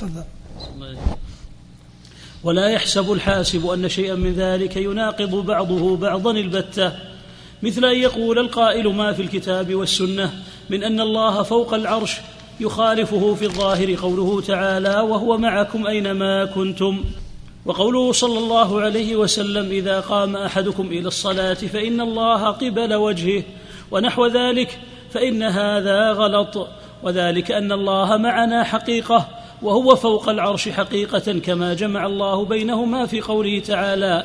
تفضل. ولا يحسب الحاسب أن شيئا من ذلك يناقض بعضه بعضا البتة، مثل أن يقول القائل ما في الكتاب والسنة من أن الله فوق العرش يخالفه في الظاهر قوله تعالى وهو معكم أينما كنتم، وقوله صلى الله عليه وسلم إذا قام أحدكم إلى الصلاة فإن الله قبل وجهه ونحو ذلك، فإن هذا غلط، وذلك أن الله معنا حقيقة وهو فوق العرش حقيقة، كما جمع الله بينهما في قوله تعالى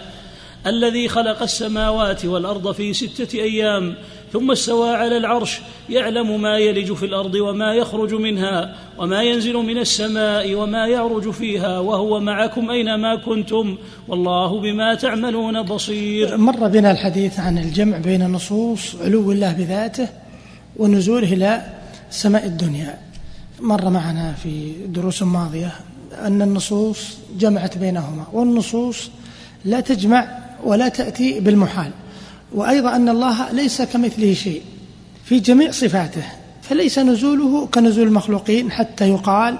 الذي خلق السماوات والأرض في 6 أيام ثم استوى على العرش يعلم ما يلج في الأرض وما يخرج منها وما ينزل من السماء وما يعرج فيها وهو معكم أينما كنتم والله بما تعملون بصير. مر بنا الحديث عن الجمع بين نصوص علو الله بذاته ونزوله إلى سماء الدنيا، مر معنا في دروس ماضية أن النصوص جمعت بينهما، والنصوص لا تجمع ولا تأتي بالمحال، وأيضا أن الله ليس كمثله شيء في جميع صفاته، فليس نزوله كنزول المخلوقين حتى يقال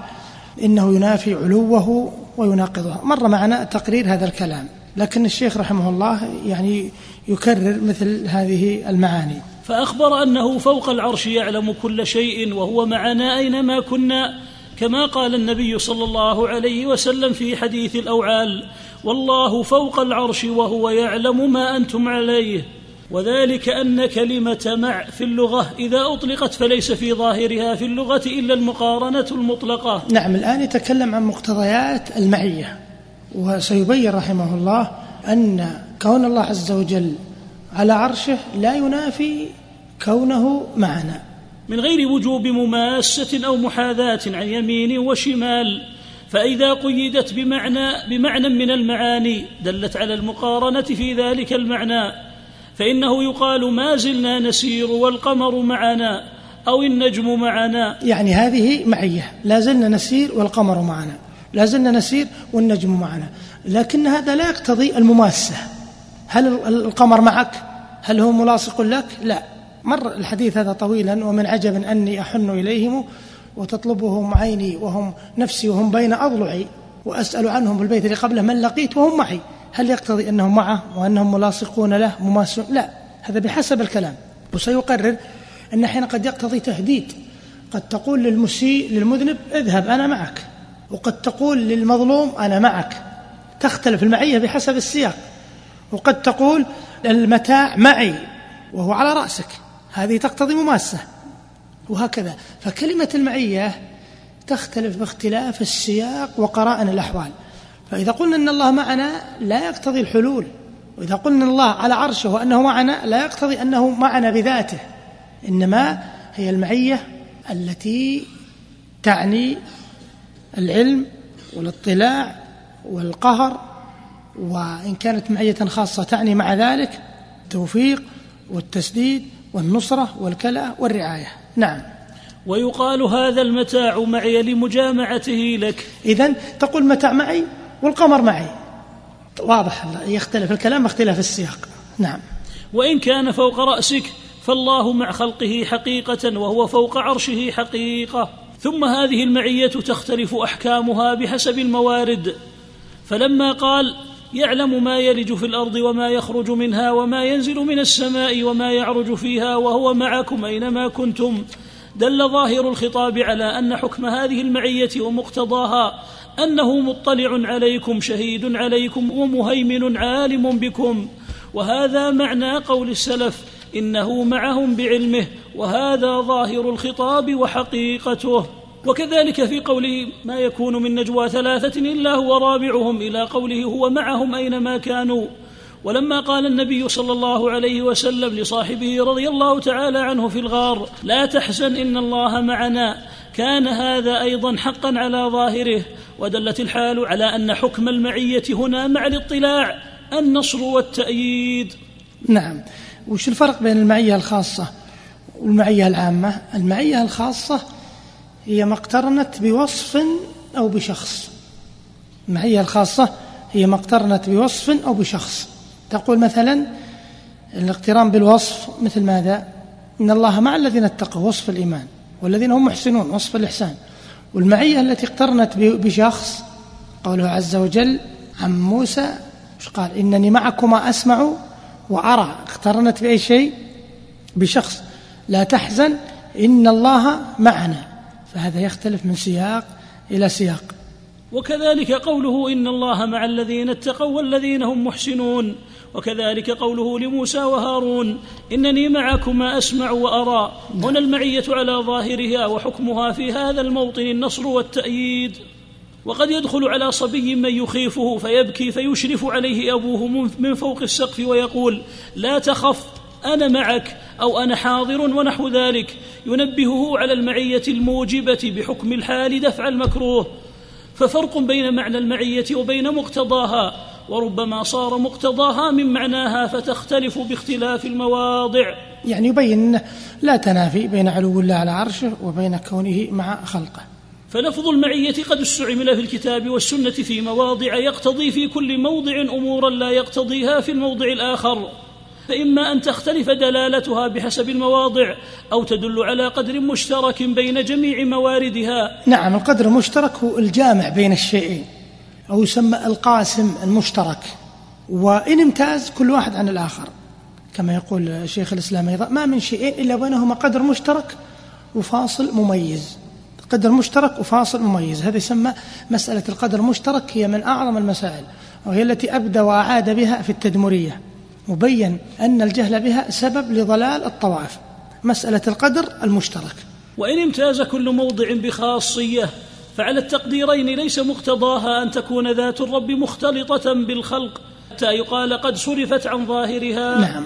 إنه ينافي علوه ويناقضه. مر معنا تقرير هذا الكلام، لكن الشيخ رحمه الله يعني يكرر مثل هذه المعاني. فأخبر أنه فوق العرش يعلم كل شيء وهو معنا أينما كنا، كما قال النبي صلى الله عليه وسلم في حديث الأوعال والله فوق العرش وهو يعلم ما أنتم عليه، وذلك أن كلمة مع في اللغة إذا أطلقت فليس في ظاهرها في اللغة إلا المقارنة المطلقة. نعم، الآن يتكلم عن مقتضيات المعية، وسيبين رحمه الله أن كون الله عز وجل على عرشه لا ينافي كونه معنا من غير وجوب مماسة أو محاذاة عن يمين وشمال، فإذا قيدت بمعنى من المعاني دلت على المقارنة في ذلك المعنى، فإنه يقال ما زلنا نسير والقمر معنا أو النجم معنا، يعني هذه معية، لا زلنا نسير والقمر معنا، لا زلنا نسير والنجم معنا، لكن هذا لا يقتضي المماسة. هل القمر معك؟ هل هو ملاصق لك؟ لا. مر الحديث هذا طويلا، ومن عجب أني أحن إليهم وتطلبهم عيني وهم نفسي وهم بين أضلعي وأسأل عنهم بالبيت اللي قبله من لقيت وهم معي، هل يقتضي أنهم معه وأنهم ملاصقون له مماسون؟ لا، هذا بحسب الكلام. وسيقرر أن حين قد يقتضي تهديد، قد تقول للمسيء للمذنب اذهب أنا معك، وقد تقول للمظلوم أنا معك، تختلف المعية بحسب السياق، وقد تقول المتاع معي وهو على رأسك، هذه تقتضي مماسة، وهكذا. فكلمة المعية تختلف باختلاف السياق وقرائن الأحوال. فإذا قلنا أن الله معنا لا يقتضي الحلول، وإذا قلنا الله على عرشه وأنه معنا لا يقتضي أنه معنا بذاته، إنما هي المعية التي تعني العلم والاطلاع والقهر، وإن كانت معية خاصة تعني مع ذلك التوفيق والتسديد والنصرة والكلاء والرعاية. نعم. ويقال هذا المتاع معي لمجامعته لك، إذن تقول متاع معي والقمر معي، واضح يختلف الكلام اختلاف السياق. نعم. وإن كان فوق رأسك فالله مع خلقه حقيقة وهو فوق عرشه حقيقة. ثم هذه المعية تختلف أحكامها بحسب الموارد، فلما قال يعلم ما يلج في الأرض وما يخرج منها وما ينزل من السماء وما يعرج فيها وهو معكم أينما كنتم، دل ظاهر الخطاب على أن حكم هذه المعية ومقتضاها أنه مطلع عليكم شهيد عليكم ومهيمن عالم بكم، وهذا معنى قول السلف إنه معهم بعلمه، وهذا ظاهر الخطاب وحقيقته. وكذلك في قوله ما يكون من نجوى 3 إلا هو رابعهم إلى قوله هو معهم أينما كانوا، ولما قال النبي صلى الله عليه وسلم لصاحبه رضي الله تعالى عنه في الغار لا تحزن إن الله معنا، كان هذا أيضا حقا على ظاهره، ودلت الحال على أن حكم المعية هنا مع الاطلاع النصر والتأييد. نعم. وش الفرق بين المعية الخاصة والمعية العامة؟ المعية الخاصة هي ما اقترنت بوصف أو بشخص، المعية الخاصة هي ما اقترنت بوصف أو بشخص. تقول مثلا الاقتران بالوصف مثل ماذا؟ إن الله مع الذين اتقوا، وصف الإيمان، والذين هم محسنون، وصف الإحسان، والمعية التي اقترنت بشخص قوله عز وجل عن موسى قال إنني معكما أسمع وأرى، اقترنت بأي شيء؟ بشخص. لا تحزن إن الله معنا، فهذا يختلف من سياق إلى سياق. وكذلك قوله إن الله مع الذين اتقوا والذين هم محسنون، وكذلك قوله لموسى وهارون إنني معكما أسمع وأرى. هنا المعية على ظاهرها، وحكمها في هذا الموطن النصر والتأييد. وقد يدخل على صبي من يخيفه فيبكي فيشرف عليه أبوه من فوق السقف ويقول لا تخف أنا معك أو أنا حاضر ونحو ذلك، ينبهه على المعية الموجبة بحكم الحال دفع المكروه. ففرق بين معنى المعية وبين مقتضاها، وربما صار مقتضاها من معناها فتختلف باختلاف المواضع. يعني يبين لا تنافي بين علو الله على عرشه وبين كونه مع خلقه. فلفظ المعية قد استعمل في الكتاب والسنة في مواضع يقتضي في كل موضع أمورا لا يقتضيها في الموضع الآخر، فإما أن تختلف دلالتها بحسب المواضع أو تدل على قدر مشترك بين جميع مواردها. نعم، القدر المشترك هو الجامع بين الشيئين أو يسمى القاسم المشترك، وإن امتاز كل واحد عن الآخر كما يقول شيخ الإسلام أيضا ما من شيئين إلا بينهما قدر مشترك وفاصل مميز. قدر مشترك وفاصل مميز، هذا يسمى مسألة القدر المشترك، هي من أعظم المسائل وهي التي أبدى وأعاد بها في التدمرية، مبين أن الجهل بها سبب لضلال الطوائف، مسألة القدر المشترك. وإن امتاز كل موضع بخاصية فعلى التقديرين ليس مقتضاها أن تكون ذات الرب مختلطة بالخلق حتى يقال قد صرفت عن ظاهرها. نعم.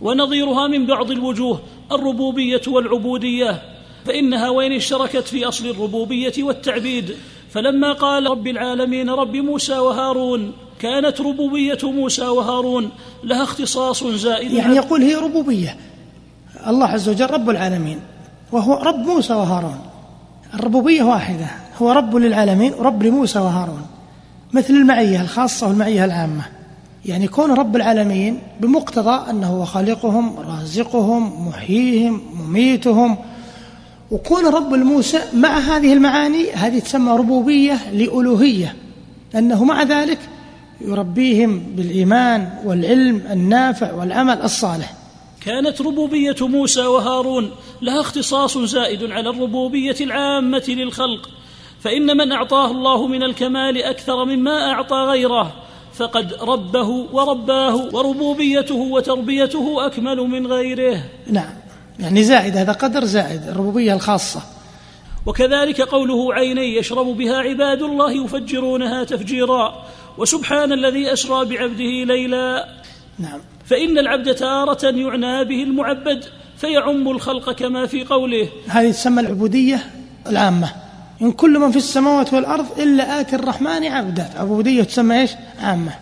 ونظيرها من بعض الوجوه الربوبية والعبودية، فإنها وإن اشتركت في أصل الربوبية والتعبيد، فلما قال رب العالمين رب موسى وهارون كانت ربوبية موسى وهارون لها اختصاص زائد. يعني يقول هي ربوبية، الله عز وجل رب العالمين وهو رب موسى وهارون، الربوبية واحدة، هو رب للعالمين ورب لموسى وهارون، مثل المعية الخاصة والمعية العامة. يعني كون رب العالمين بمقتضى أنه هو خالقهم رازقهم محييهم مميتهم، وكون رب الموسى مع هذه المعاني هذه تسمى ربوبية لألوهية، أنه مع ذلك يربيهم بالإيمان والعلم النافع والعمل الصالح. كانت ربوبية موسى وهارون لها اختصاص زائد على الربوبية العامة للخلق، فإن من أعطاه الله من الكمال أكثر مما أعطى غيره فقد ربه ورباه، وربوبيته وتربيته أكمل من غيره. نعم، يعني زائد، هذا قدر زائد، الربوبية الخاصة. وكذلك قوله عيني يشرب بها عباد الله يفجرونها تفجيرا، وسبحان الذي أسرى بعبده ليلا. نعم. فإن العبد تارة يعنى به المعبد فيعم الخلق كما في قوله. هذه تسمى العبودية العامة، إن كل من في السماوات والأرض إلا آتي الرحمن عبدا، عبودية تسمى إيش؟ عامة.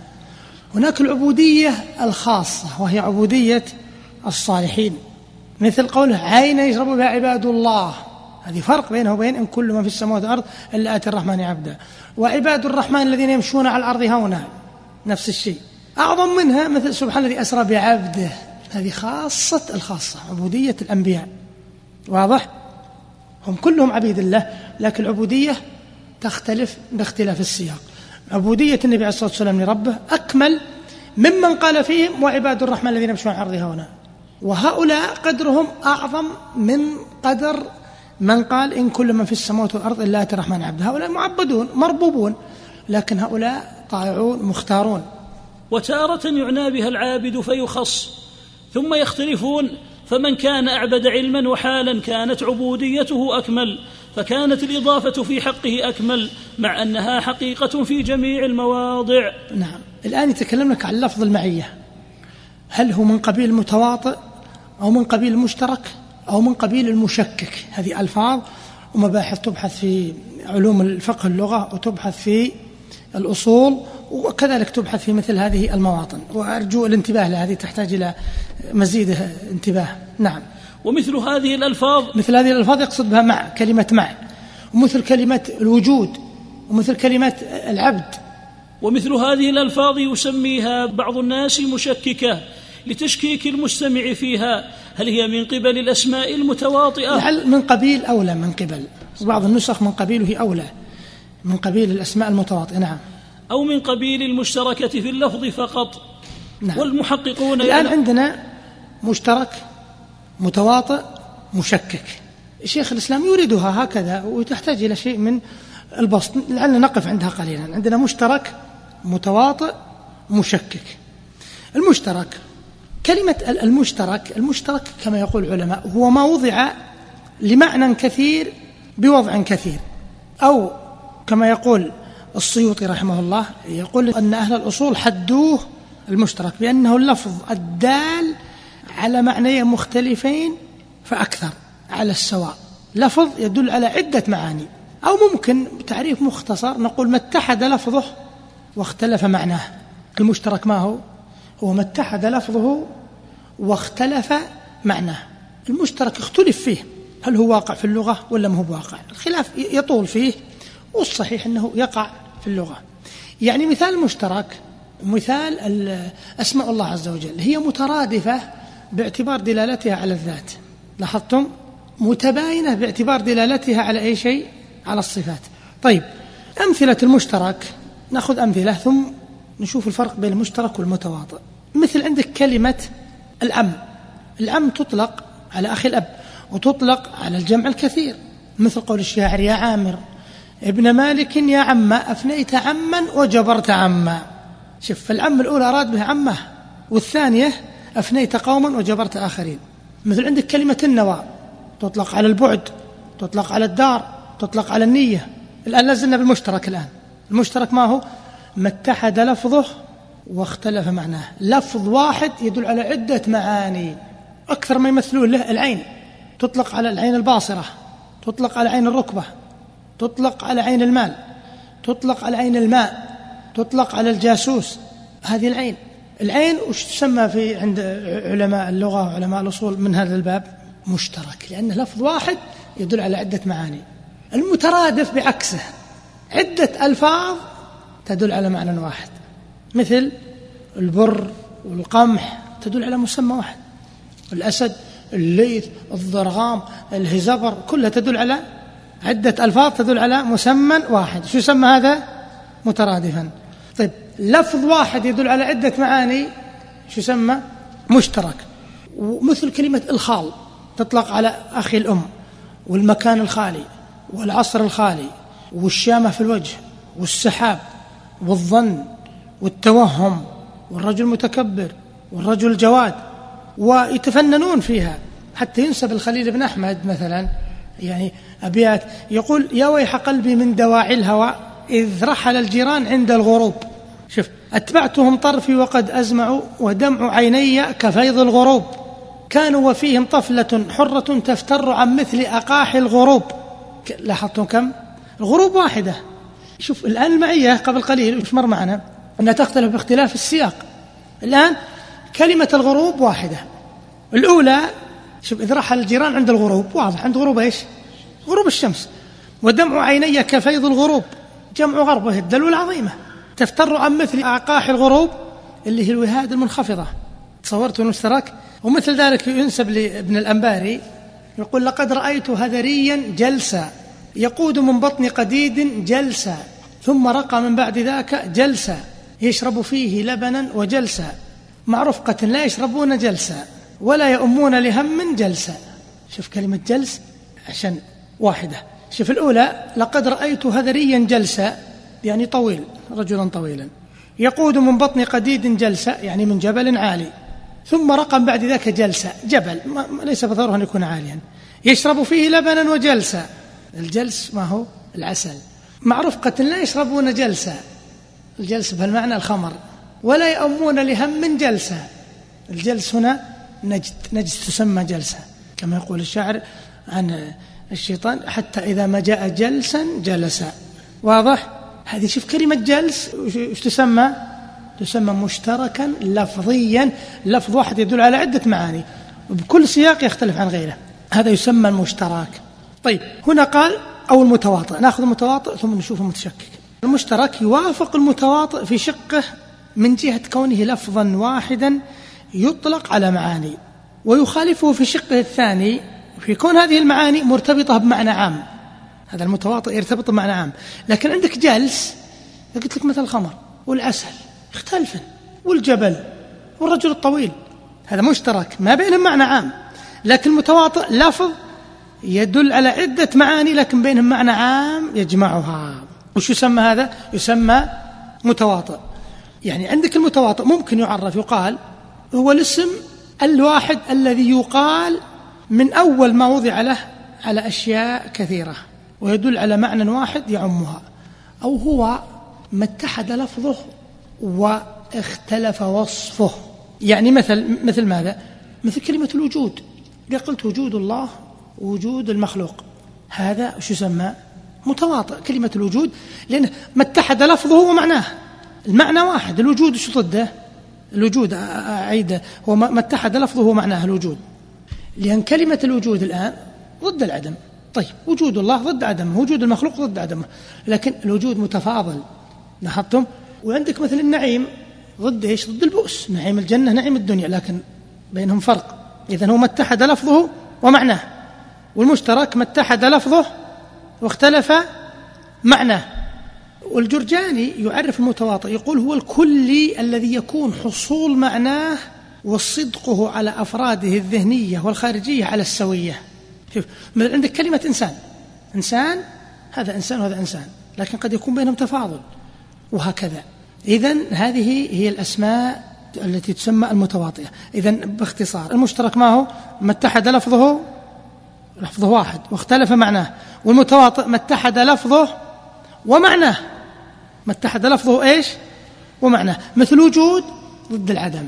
هناك العبودية الخاصة وهي عبودية الصالحين، مثل قوله عين يشرب بها عباد الله، هذه فرق بينه وبين إن كل من في السماوات والأرض إلا آتي الرحمن عبدا، وعباد الرحمن الذين يمشون على الأرض هونا، نفس الشيء. أعظم منها مثل سبحان الذي أسرى بعبده، هذه خاصة الخاصة، عبودية الأنبياء. واضح؟ هم كلهم عبيد الله، لكن العبودية تختلف باختلاف السياق. عبودية النبي عليه الصلاة والسلام لربه أكمل ممن قال فيهم وعباد الرحمن الذين يمشون على الأرض هونا، وهؤلاء قدرهم أعظم من قدر من قال إن كل من في السماوات والأرض إلا آتي الرحمن عبدا. هؤلاء معبدون مربوبون، لكن هؤلاء طائعون مختارون. وتارة يعنى بها العابد فيخص، ثم يختلفون، فمن كان أعبد علما وحالا كانت عبوديته أكمل، فكانت الإضافة في حقه أكمل مع أنها حقيقة في جميع المواضع. نعم. الآن يتكلم لك عن لفظ المعية، هل هو من قبيل المتواطئ أو من قبيل المشترك أو من قبيل المشكك؟ هذه ألفاظ ومباحث تبحث في علوم الفقه اللغة وتبحث في الأصول، وكذلك تبحث في مثل هذه المواطن، وأرجو الانتباه لهذه، تحتاج إلى مزيد انتباه. نعم. ومثل هذه الألفاظ، مثل هذه الألفاظ يقصد بها مع، كلمة مع، ومثل كلمة الوجود، ومثل كلمة العبد. ومثل هذه الألفاظ يسميها بعض الناس مشككة لتشكيك المستمع فيها، هل هي من قبل الأسماء المتواطئة؟ من قبيل أولى من قبل، بعض النسخ من قبيله أولى، من قبيل الأسماء المتواطئة. نعم. أو من قبيل المشتركة في اللفظ فقط. نعم. والمحققون الآن عندنا مشترك، متواطئ، مشكك. الشيخ الإسلام يوردها هكذا وتحتاج إلى شيء من البسط، لعلنا نقف عندها قليلا. عندنا مشترك، متواطئ، مشكك. المشترك، كلمة المشترك، المشترك كما يقول العلماء هو ما وضع لمعنى كثير بوضع كثير، أو كما يقول السيوطي رحمه الله، يقول أن أهل الأصول حدوه المشترك بأنه اللفظ الدال على معنيين مختلفين فأكثر على السواء، لفظ يدل على عدة معاني، أو ممكن تعريف مختصر نقول ما اتحد لفظه واختلف معناه. المشترك ما هو؟ هو ما اتحد لفظه واختلف معناه. المشترك اختلف فيه، هل هو واقع في اللغة ولا ما هو واقع؟ الخلاف يطول فيه، والصحيح أنه يقع في اللغة. يعني مثال مشترك، مثال أسماء الله عز وجل هي مترادفة باعتبار دلالتها على الذات، لاحظتم؟ متباينة باعتبار دلالتها على أي شيء؟ على الصفات. طيب أمثلة المشترك، نأخذ أمثلة ثم نشوف الفرق بين المشترك والمتواطئ. مثل عندك كلمة الأم، الأم تطلق على أخي الأب وتطلق على الجمع الكثير، مثل قول الشاعر يا عامر ابن مالك يا عما أفنيت عما وجبرت عما. شوف، فالعم الأولى أراد به عمه، والثانية أفنيت قوما وجبرت آخرين. مثل عندك كلمة النوى، تطلق على البعد، تطلق على الدار، تطلق على النية. الآن لازلنا بالمشترك. الآن المشترك ما هو؟ ما اتحد لفظه واختلف معناه، لفظ واحد يدل على عدة معاني. أكثر ما يمثلون له العين، تطلق على العين الباصرة، تطلق على عين الركبة، تطلق على عين المال، تطلق على عين الماء، تطلق على الجاسوس. هذه العين. العين وش تسمى في عند علماء اللغة وعلماء الأصول من هذا الباب؟ مشترك، لأنه لفظ واحد يدل على عدة معاني. المترادف بعكسه، عدة ألفاظ تدل على معنى واحد، مثل البر والقمح تدل على مسمى واحد، الأسد، الليث، الضرغام، الهزبر، كلها تدل على عدة ألفاظ تدل على مسمى واحد. شو يسمى هذا؟ مترادفا. طيب لفظ واحد يدل على عدة معاني، شو يسمى؟ مشترك. ومثل كلمة الخال، تطلق على أخي الأم، والمكان الخالي، والعصر الخالي، والشامة في الوجه، والسحاب، والظن، والتوهم، والرجل المتكبر، والرجل الجواد. ويتفننون فيها، حتى ينسب الخليل بن أحمد مثلا يعني أبيات يقول يا ويح قلبي من دواعي الهوى إذ رحل الجيران عند الغروب. شوف، أتبعتهم طرفي وقد أزمعوا ودمع عيني كفيض الغروب، كانوا وفيهم طفلة حرة تفتر عن مثل أقاحي الغروب. لاحظتم كم؟ الغروب واحدة. شوف الآن المعية قبل قليل مر معنا أنها تختلف باختلاف السياق. الآن كلمة الغروب واحدة، الأولى شوف إذ رحل الجيران عند الغروب، واضح عند غروب إيش؟ غروب الشمس. ودمع عيني كفيض الغروب، جمع غربه الدلو العظيمة، تفتر عن مثل أقاح الغروب اللي هي الوهاد المنخفضة. تصورت المشترك. ومثل ذلك ينسب لابن الأنباري، يقول لقد رأيت هذريا جلسا يقود من بطن قديد جلسا، ثم رقى من بعد ذاك جلسا، يشرب فيه لبنا وجلسا، مع رفقة لا يشربون جلسا ولا يؤمون لهم جلسا. شوف كلمة جلس عشان واحدة. شوف الأولى لقد رأيت هذريا جلسا، يعني طويل، رجلا طويلا، يقود من بطن قديد جلسا، يعني من جبل عالي، ثم رقم بعد ذاك جلسة، جبل ليس بضروره أن يكون عاليا، يشرب فيه لبنا وجلسة. الجلس ما هو؟ العسل. مع رفقة لا يشربون جلسة، الجلس بهالمعنى الخمر، ولا يؤمون لهم جلسة. الجلس هنا نجد، نجد تسمى جلسة، كما يقول الشاعر عن الشيطان حتى إذا ما جاء جلسا جلس. واضح؟ هذه شوف كلمة جلس وش تسمى؟ تسمى مشتركا لفظيا، لفظ واحد يدل على عدة معاني وبكل سياق يختلف عن غيره، هذا يسمى المشترك. طيب هنا قال أو المتواطئ، نأخذ المتواطئ ثم نشوف المتشكك. المشترك يوافق المتواطئ في شقه من جهة كونه لفظا واحدا يطلق على معاني، ويخالفه في شقه الثاني في كون هذه المعاني مرتبطة بمعنى عام. هذا المتواطئ يرتبط بمعنى عام، لكن عندك جالس قلت لك مثل الخمر والعسل اختلفا والجبل والرجل الطويل، هذا مشترك ما بينهم معنى عام، لكن متواطئ لفظ يدل على عدة معاني لكن بينهم معنى عام يجمعها. وش يسمى هذا؟ يسمى متواطئ. يعني عندك المتواطئ ممكن يعرف، يقال هو الاسم الواحد الذي يقال من أول ما وضع له على أشياء كثيرة ويدل على معنى واحد يعمها، أو هو ما اتحد لفظه واختلف وصفه. يعني مثل ماذا؟ مثل كلمة الوجود، إذا قلت وجود الله وجود المخلوق، هذا شو يسمى؟ متواطئ كلمة الوجود، لأنه ما اتحد لفظه ومعناه، المعنى واحد. الوجود شو ضده؟ الوجود أعيده، هو ما اتحد لفظه ومعناه الوجود، لأن كلمة الوجود الآن ضد العدم. طيب وجود الله ضد عدمه، وجود المخلوق ضد عدمه، لكن الوجود متفاضل، لاحظتم؟ وعندك مثل النعيم ضد إيش؟ ضد البؤس، نعيم الجنة نعيم الدنيا، لكن بينهم فرق. إذن هو ما اتحد لفظه ومعناه، والمشترك ما اتحد لفظه واختلف معناه. والجرجاني يعرف المتواطئ يقول هو الكلي الذي يكون حصول معناه وصدقه على أفراده الذهنية والخارجية على السوية. شوف مثل عندك كلمة إنسان، إنسان هذا إنسان وهذا إنسان، لكن قد يكون بينهم تفاضل، وهكذا. إذن هذه هي الأسماء التي تسمى المتواطئة. إذن باختصار المشترك ما هو؟ ما اتحد لفظه واحد واختلف معناه، والمتواطئ ما اتحد لفظه ومعناه، ما اتحد لفظه إيش؟ ومعناه. مثل وجود ضد العدم،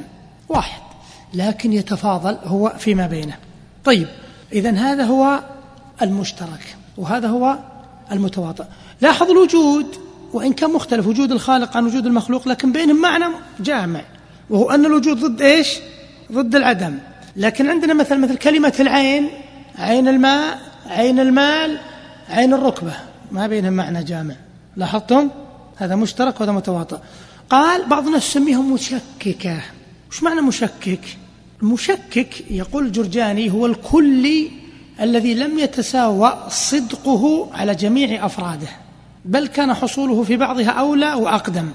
واحد لكن يتفاضل هو فيما بينه. طيب إذن هذا هو المشترك وهذا هو المتواطئ. لاحظ الوجود وإن كان مختلف، وجود الخالق عن وجود المخلوق، لكن بينهم معنى جامع، وهو أن الوجود ضد إيش؟ ضد العدم. لكن عندنا مثل كلمة العين، عين الماء، عين المال، عين الركبة، ما بينهم معنى جامع، لاحظتم؟ هذا مشترك وهذا متواطئ. قال بعض الناس يسميهم مشككة. وش معنى مشكك؟ المشكك يقول الجرجاني هو الكلي الذي لم يتساوى صدقه على جميع أفراده، بل كان حصوله في بعضها أولى وأقدم.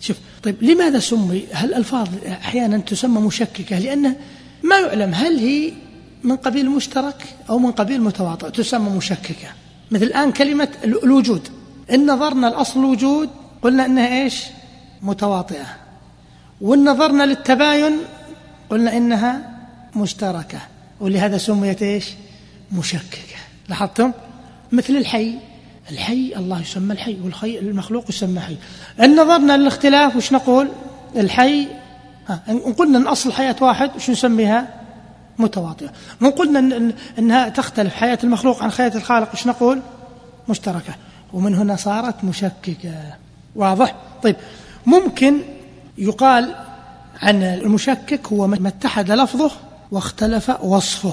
شوف طيب لماذا سمي هالألفاظ أحيانا تسمى مشككة؟ لأنه ما يعلم هل هي من قبيل مشترك أو من قبيل متواطئ، تسمى مشككة. مثل الآن كلمة الوجود، إن نظرنا الأصل الوجود قلنا إنها إيش؟ متواطئة، وإن نظرنا للتباين قلنا إنها مشتركة، ولهذا سميت إيش؟ مشككة، لاحظتم؟ مثل الحي، الحي الله يسمى الحي، والحي المخلوق يسمى حي. إن نظرنا للاختلاف وش نقول؟ الحي، إن قلنا إن أصل حياة واحد وش نسميها؟ متواطئة. إن قلنا إنها تختلف حياة المخلوق عن حياة الخالق وش نقول؟ مشتركة. ومن هنا صارت مشككة، واضح؟ طيب ممكن يقال عن المشكك هو ما اتحد لفظه واختلف وصفه،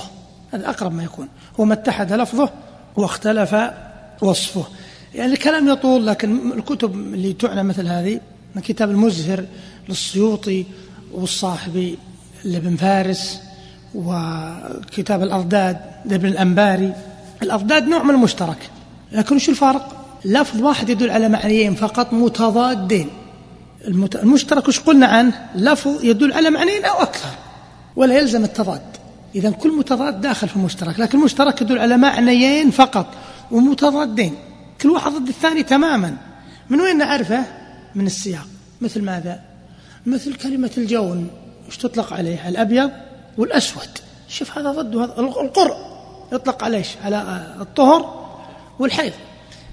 هذا أقرب ما يكون، هو ما اتحد لفظه واختلف وصفه. يعني الكلام يطول، لكن الكتب اللي تعنى مثل هذه من كتاب المزهر للسيوطي والصاحبي لابن فارس، وكتاب الأضداد لابن الأنباري. الأضداد نوع من المشترك، لكن شو الفرق؟ لفظ واحد يدل على معنيين فقط متضادين. المشترك وش قلنا عنه؟ لفظ يدل على معنيين أو أكثر ولا يلزم التضاد، إذن كل متضاد داخل في المشترك، لكن المشترك يدل على معنيين فقط ومتضادين، كل واحد ضد الثاني تماما. من وين نعرفه؟ من السياق. مثل ماذا؟ مثل كلمة الجون، وش تطلق عليه؟ الأبيض والأسود، شوف هذا ضد هذا. القرء يطلق عليه على الطهر والحيض.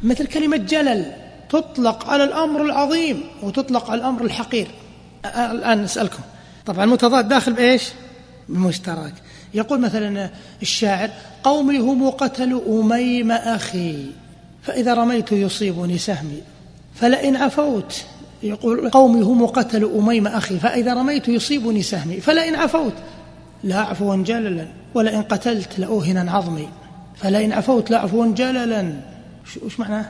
مثل كلمة جلل، تطلق على الأمر العظيم وتطلق على الأمر الحقير. الآن نسألكم، طبعا متضاد داخل بإيش؟ بمشترك. يقول مثلا الشاعر: قومي هم قتلوا أميم أخي، فإذا رميت يصيبني سهمي، فلئن عفوت. يقول قومي هم قتلوا أميم أخي، فإذا رميت يصيبني سهمي، فلئن عفوت لا عفوا جللا، ولئن قتلت لأوهنا عظمي، فلئن عفوت لا عفوا جللا. وش معناه؟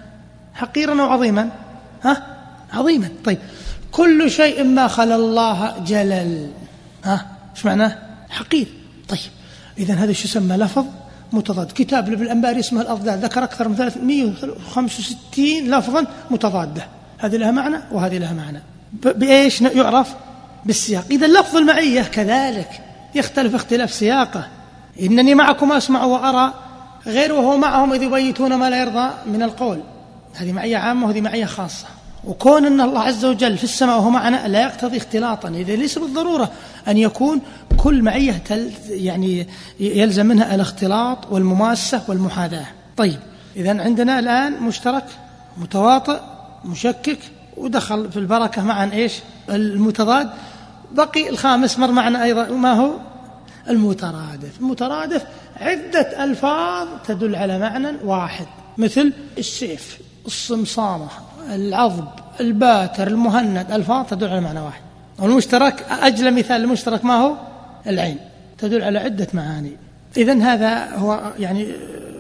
حقيرا وعظيما، عظيما. طيب كل شيء ما خلا الله جلل، وش معناه؟ حقير. طيب إذن هذا شو يسمى لفظ متضاد. كتاب للأنباري اسمه الأضداد ذكر أكثر من 365 لفظا متضادة، هذه لها معنى وهذه لها معنى. بإيش يعرف؟ بالسياق. إذا لفظ المعية كذلك يختلف اختلاف سياقه. إنني معكم أسمع وأرى غير وهو معهم إذ يبيتون ما لا يرضى من القول، هذه معية عامة وهذه معية خاصة. وكون أن الله عز وجل في السماء وهو معنا لا يقتضي اختلاطا، إذا ليس بالضرورة أن يكون كل معية يعني يلزم منها الاختلاط والمماسة والمحاذاة. طيب إذن عندنا الآن مشترك متواطئ مشكك ودخل في البركة معا إيش المتضاد. بقي الخامس مر معنا أيضا ما هو المترادف. المترادف عدة ألفاظ تدل على معنى واحد، مثل السيف، الصمصامة، العضب، الباتر، المهند، ألفاظ تدل على معنى واحد. والمشترك أجل مثال المشترك ما هو العين، تدل على عدة معاني. إذن هذا هو يعني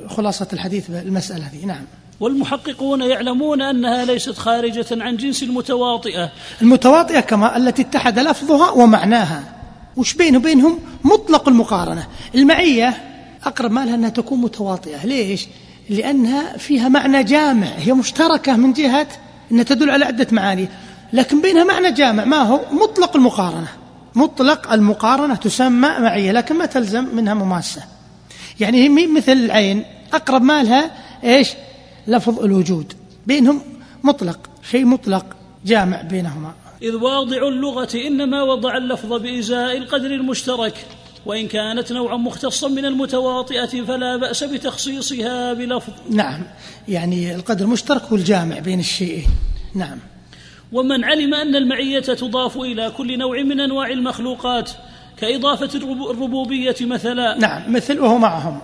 خلاصة الحديث بالمسألة هذه. نعم. والمحققون يعلمون أنها ليست خارجة عن جنس المتواطئة. المتواطئة كما التي اتحد لفظها ومعناها، وش بينه وبينهم مطلق المقارنة. المعية أقرب ما لها أنها تكون متواطئة، ليش؟ لأنها فيها معنى جامع، هي مشتركة من جهة أنها تدل على عدة معاني، لكن بينها معنى جامع ما هو مطلق المقارنة. مطلق المقارنة تسمى معية لكن ما تلزم منها مماسة. يعني هي مثل العين أقرب ما لها إيش؟ لفظ الوجود. بينهم مطلق، شيء مطلق جامع بينهما. إذ واضع اللغة إنما وضع اللفظ بإزاء القدر المشترك، وإن كانت نوعا مختصا من المتواطئة فلا بأس بتخصيصها بلفظ. نعم، يعني القدر المشترك والجامع بين الشيئين. نعم. ومن علم أن المعية تضاف إلى كل نوع من أنواع المخلوقات كإضافة الربوبية مثلا. نعم، مثل وهو معهم.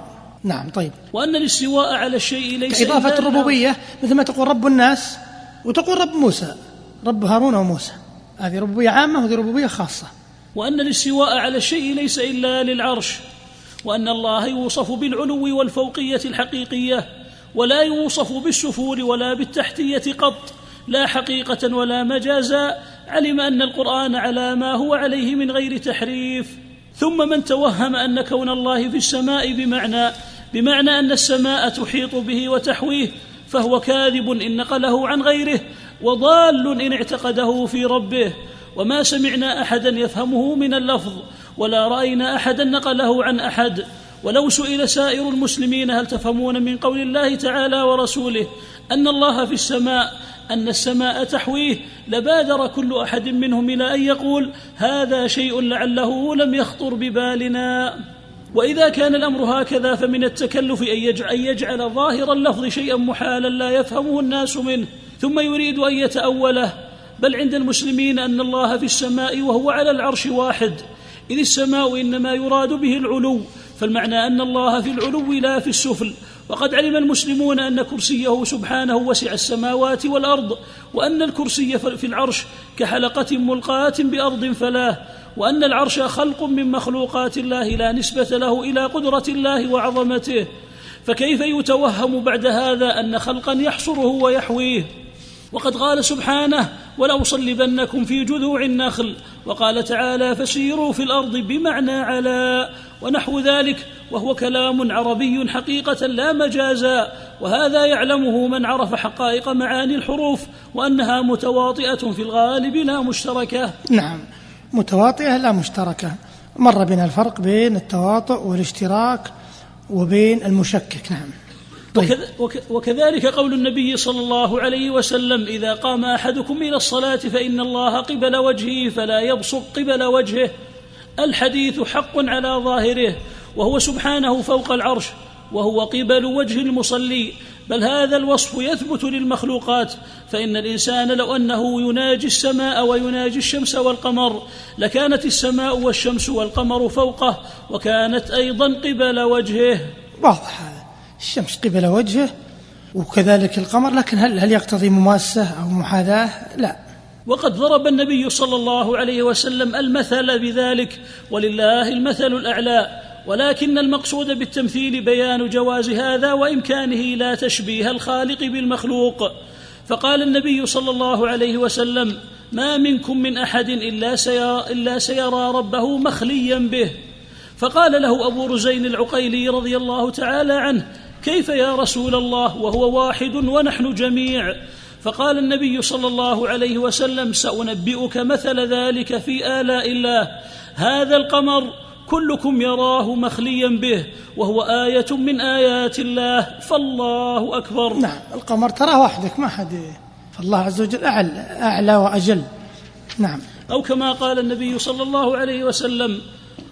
نعم. طيب، وأن الاستواء على الشيء ليس كإضافة الربوبية، مثل ما تقول رب الناس وتقول رب موسى، رب هارون وموسى، هذه ربوبية عامة وهذه ربوبية خاصة. وأن الاستواء على الشيء ليس إلا للعرش، وأن الله يوصف بالعلو والفوقية الحقيقية، ولا يوصف بالسفول ولا بالتحتية قط، لا حقيقة ولا مجازا. علم أن القرآن على ما هو عليه من غير تحريف. ثم من توهم أن كون الله في السماء بمعنى أن السماء تحيط به وتحويه فهو كاذب إن نقله عن غيره، وضال إن اعتقده في ربه. وما سمعنا أحدا يفهمه من اللفظ، ولا رأينا أحدا نقله عن أحد. ولو سئل سائر المسلمين هل تفهمون من قول الله تعالى ورسوله أن الله في السماء، أن السماء تحويه، لبادر كل أحد منهم إلى أن يقول هذا شيء لعله لم يخطر ببالنا. وإذا كان الأمر هكذا فمن التكلف أن يجعل ظاهر اللفظ شيئا محالا لا يفهمه الناس منه ثم يريد أن يتأوله. بل عند المسلمين أن الله في السماء وهو على العرش واحد، إذ السماء إنما يراد به العلو، فالمعنى أن الله في العلو لا في السفل. وقد علم المسلمون أن كرسيه سبحانه وسع السماوات والأرض، وأن الكرسي في العرش كحلقة ملقاة بأرض فلاه، وأن العرش خلق من مخلوقات الله لا نسبة له إلى قدرة الله وعظمته. فكيف يتوهم بعد هذا أن خلقا يحصره ويحويه؟ وقد قال سبحانه ولأصلبنكم في جذوع النخل، وقال تعالى فسيروا في الأرض بمعنى على، ونحو ذلك، وهو كلام عربي حقيقة لا مجازا. وهذا يعلمه من عرف حقائق معاني الحروف وأنها متواطئة في الغالب لا مشتركة. نعم، متواطئة لا مشتركة. مر بنا الفرق بين التواطؤ والاشتراك وبين المشكك. نعم. وكذلك قول النبي صلى الله عليه وسلم إذا قام أحدكم إلى الصلاة فإن الله قبل وجهه فلا يبصق قبل وجهه. الحديث حق على ظاهره، وهو سبحانه فوق العرش وهو قبل وجه المصلي. بل هذا الوصف يثبت للمخلوقات، فإن الإنسان لو أنه يناجي السماء ويناجي الشمس والقمر لكانت السماء والشمس والقمر فوقه وكانت أيضا قبل وجهه. واضح هذا، الشمس قبل وجهه وكذلك القمر. لكن هل يقتضي مماسة أو محاذاة؟ لا. وقد ضرب النبي صلى الله عليه وسلم المثل بذلك ولله المثل الأعلى، ولكن المقصود بالتمثيل بيان جواز هذا وإمكانه لا تشبيه الخالق بالمخلوق. فقال النبي صلى الله عليه وسلم ما منكم من أحد إلا سيرى ربه مخليا به. فقال له أبو رزين العقيلي رضي الله تعالى عنه: كيف يا رسول الله وهو واحد ونحن جميع؟ فقال النبي صلى الله عليه وسلم: سأنبئك مثل ذلك في آلاء الله. هذا القمر كلكم يراه مخليا به، وهو آية من آيات الله، فالله أكبر. نعم، القمر تراه وحدك، ما حد، فالله عز وجل أعلى وأجل. نعم، أو كما قال النبي صلى الله عليه وسلم: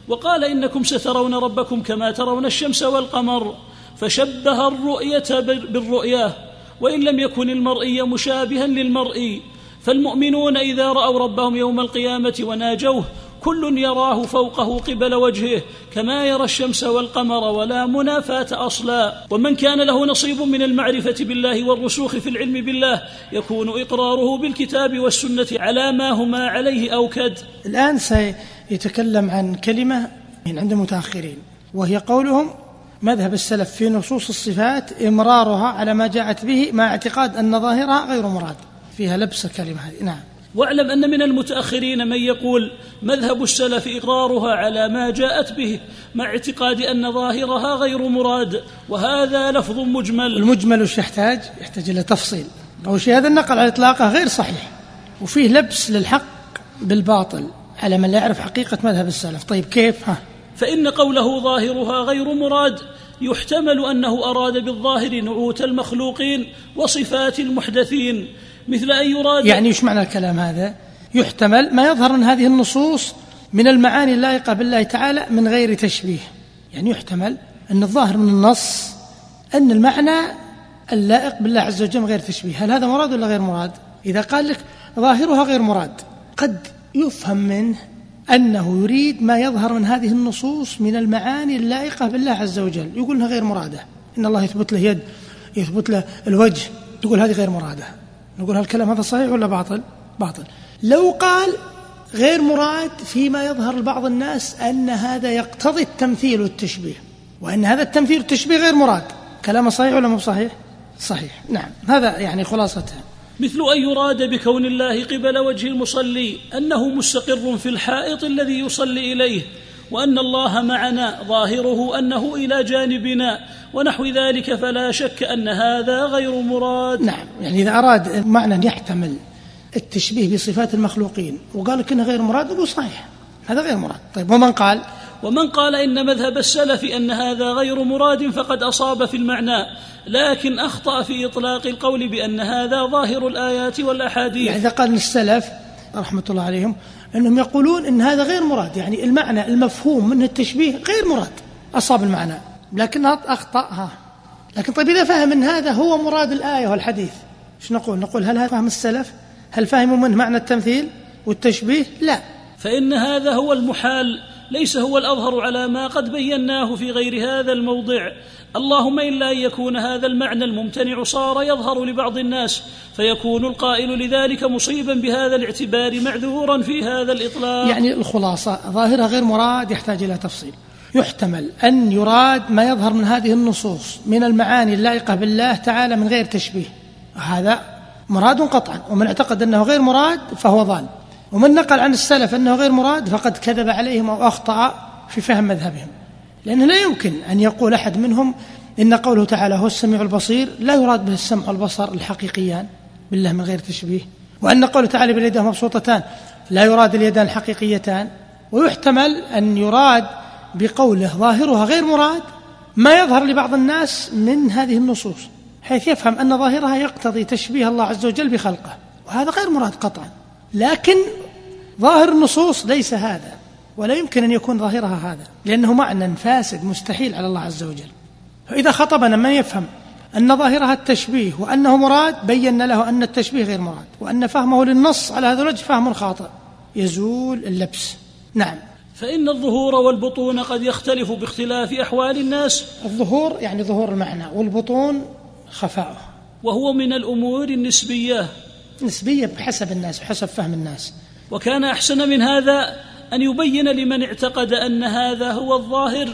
وقال إنكم سترون ربكم كما ترون الشمس والقمر، فشبه الرؤية بالرؤيا، وإن لم يكن المرئي مشابها للمرئي. فالمؤمنون إذا رأوا ربهم يوم القيامة وناجوه كل يراه فوقه قبل وجهه كما يرى الشمس والقمر، ولا منافاة أصلا. ومن كان له نصيب من المعرفة بالله والرسوخ في العلم بالله يكون إقراره بالكتاب والسنة على ما هما عليه أوكد. الآن سيتكلم عن كلمة من عند المتأخرين، وهي قولهم مذهب السلف في نصوص الصفات إمرارها على ما جاءت به مع اعتقاد أن ظاهرها غير مراد، فيها لبس الكلمة هذه. نعم، واعلم أن من المتأخرين من يقول مذهب السلف إقرارها على ما جاءت به مع اعتقاد أن ظاهرها غير مراد، وهذا لفظ مجمل. المجمل وش يحتاج إلى تفصيل. أو شيء هذا النقل على إطلاقه غير صحيح، وفيه لبس للحق بالباطل على من لا يعرف حقيقة مذهب السلف. طيب كيف؟ فإن قوله ظاهرها غير مراد يحتمل أنه أراد بالظاهر نعوت المخلوقين وصفات المحدثين، مثل أن يراد. يعني إيش معنى الكلام هذا؟ يحتمل ما يظهر من هذه النصوص من المعاني اللائقة بالله تعالى من غير تشبيه. يعني يحتمل أن الظاهر من النص أن المعنى اللائق بالله عز وجل غير تشبيه. هل هذا مراد ولا غير مراد؟ إذا قال لك ظاهرها غير مراد قد يفهم منه أنه يريد ما يظهر من هذه النصوص من المعاني اللائقة بالله عز وجل، يقولها غير مرادة. إن الله يثبت له يد، يثبت له الوجه، تقول هذه غير مرادة. نقول هالكلام هذا صحيح ولا باطل؟ باطل. لو قال غير مراد فيما يظهر لبعض الناس أن هذا يقتضي التمثيل والتشبيه، وأن هذا التمثيل والتشبيه غير مراد، كلامه صحيح ولا مو صحيح؟ صحيح. نعم، هذا يعني خلاصته. مثل أن يراد بكون الله قبل وجه المصلي أنه مستقر في الحائط الذي يصلي إليه، وأن الله معنا ظاهره أنه إلى جانبنا ونحو ذلك، فلا شك أن هذا غير مراد. نعم، يعني إذا أراد معنى يحتمل التشبيه بصفات المخلوقين وقال كنه غير مراد، نقول صحيح هذا غير مراد. طيب ومن قال إن مذهب السلف أن هذا غير مراد فقد أصاب في المعنى، لكن أخطأ في إطلاق القول بأن هذا ظاهر الآيات والأحاديث. يعني إذا قال السلف رحمة الله عليهم أنهم يقولون إن هذا غير مراد، يعني المعنى المفهوم من التشبيه غير مراد، أصاب المعنى لكن أخطأها. لكن طيب إذا فهم أن هذا هو مراد الآية والحديث، إيش نقول؟ نقول هل هذا فهم السلف؟ هل فهموا منه معنى التمثيل والتشبيه؟ لا، فإن هذا هو المحال ليس هو الأظهر على ما قد بيناه في غير هذا الموضع. اللهم إلا أن يكون هذا المعنى الممتنع صار يظهر لبعض الناس، فيكون القائل لذلك مصيبا بهذا الاعتبار معذورا في هذا الإطلاق. يعني الخلاصة ظاهرها غير مراد يحتاج إلى تفصيل. يحتمل أن يراد ما يظهر من هذه النصوص من المعاني اللائقة بالله تعالى من غير تشبيه، هذا مراد قطعا، ومن اعتقد أنه غير مراد فهو ضال، ومن نقل عن السلف أنه غير مراد فقد كذب عليهم أو أخطأ في فهم مذهبهم، لأنه لا يمكن أن يقول أحد منهم إن قوله تعالى هو السميع البصير لا يراد به السمع والبصر الحقيقيان بالله من غير تشبيه، وأن قوله تعالى باليدين مبسوطتان لا يراد اليدان الحقيقيتان. ويحتمل أن يراد بقوله ظاهرها غير مراد ما يظهر لبعض الناس من هذه النصوص، حيث يفهم أن ظاهرها يقتضي تشبيه الله عز وجل بخلقه، وهذا غير مراد قطعا. لكن ظاهر النصوص ليس هذا، ولا يمكن أن يكون ظاهرها هذا، لأنه معنى فاسد مستحيل على الله عز وجل. فإذا خطبنا من يفهم أن ظاهرها التشبيه وأنه مراد بيّن له أن التشبيه غير مراد، وأن فهمه للنص على هذا الوجه فهم خاطئ يزول اللبس. نعم، فإن الظهور والبطون قد يختلف باختلاف أحوال الناس. الظهور يعني ظهور المعنى، والبطون خفاؤه، وهو من الأمور النسبية، نسبية بحسب الناس وحسب فهم الناس. وكان أحسن من هذا أن يبين لمن اعتقد أن هذا هو الظاهر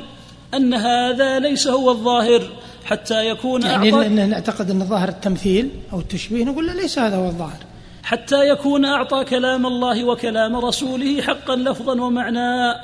أن هذا ليس هو الظاهر، حتى يكون يعني أعطى، نعتقد أن الظاهر التمثيل أو التشبيه نقول له ليس هذا هو الظاهر، حتى يكون أعطى كلام الله وكلام رسوله حقا لفظا ومعنى.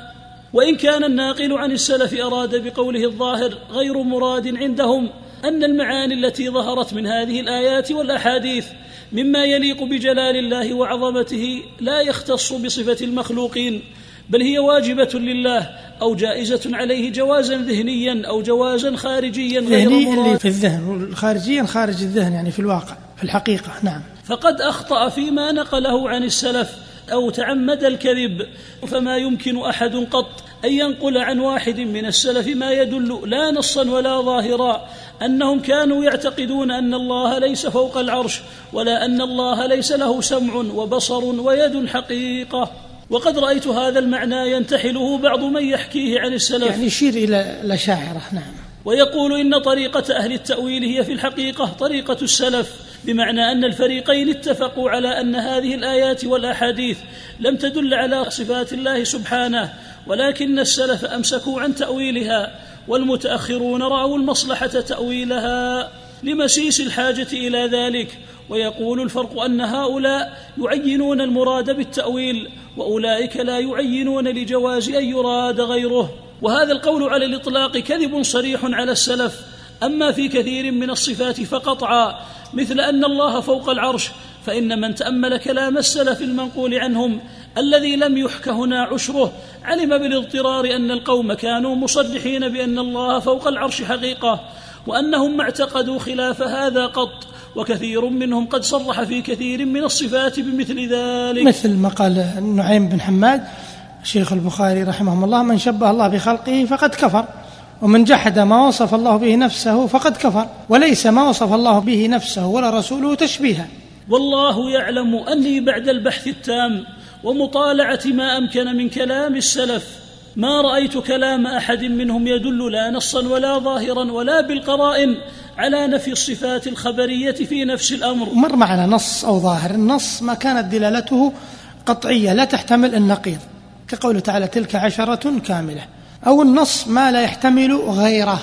وإن كان الناقل عن السلف أراد بقوله الظاهر غير مراد عندهم أن المعاني التي ظهرت من هذه الآيات والأحاديث مما يليق بجلال الله وعظمته لا يختص بصفة المخلوقين، بل هي واجبة لله أو جائزة عليه جوازا ذهنيا أو جوازا خارجيا غير مراد اللي في الذهن، والخارجيا خارج الذهن يعني في الواقع في الحقيقة. نعم. فقد أخطأ فيما نقله عن السلف أو تعمد الكذب، فما يمكن أحد قط أن ينقل عن واحد من السلف ما يدل لا نصا ولا ظاهرا أنهم كانوا يعتقدون أن الله ليس فوق العرش، ولا أن الله ليس له سمع وبصر ويد حقيقة. وقد رأيت هذا المعنى ينتحله بعض من يحكيه عن السلف، يعني يشير إلى الأشاعرة. نعم. ويقول إن طريقة أهل التأويل هي في الحقيقة طريقة السلف، بمعنى أن الفريقين اتفقوا على أن هذه الآيات والأحاديث لم تدل على صفات الله سبحانه، ولكن السلف أمسكوا عن تأويلها، والمتأخرون رأوا المصلحة تأويلها لمسيس الحاجة إلى ذلك. ويقول الفرق أن هؤلاء يعينون المراد بالتأويل، وأولئك لا يعينون لجواز أن يراد غيره. وهذا القول على الإطلاق كذب صريح على السلف، أما في كثير من الصفات فقطعا، مثل أن الله فوق العرش، فإن من تأمل كلام السلف المنقول عنهم الذي لم يحك هنا عشره علم بالاضطرار أن القوم كانوا مصرحين بأن الله فوق العرش حقيقة، وأنهم ما اعتقدوا خلاف هذا قط، وكثير منهم قد صرح في كثير من الصفات بمثل ذلك، مثل ما قال النعيم بن حماد شيخ البخاري رحمه الله: من شبه الله بخلقه فقد كفر، ومن جحد ما وصف الله به نفسه فقد كفر، وليس ما وصف الله به نفسه ولا رسوله تشبيها. والله يعلم أني بعد البحث التام ومطالعة ما أمكن من كلام السلف ما رأيت كلام أحد منهم يدل لا نصا ولا ظاهرا ولا بالقرائن على نفي الصفات الخبرية في نفس الأمر. مر معنا نص أو ظاهر، النص ما كانت دلالته قطعية لا تحتمل النقيض كقوله تعالى: تلك 10 كاملة، أو النص ما لا يحتمل غيره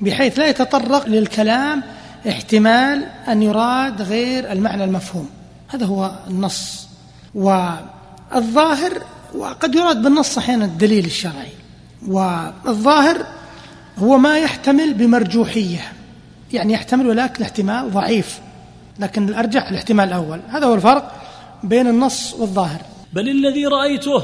بحيث لا يتطرق للكلام احتمال أن يراد غير المعنى المفهوم، هذا هو النص. والظاهر وقد يراد بالنص أحيانا الدليل الشرعي، والظاهر هو ما يحتمل بمرجوحية، يعني يحتمل ولكن الاحتمال ضعيف، لكن الأرجح الاحتمال الأول. هذا هو الفرق بين النص والظاهر. بل الذي رأيته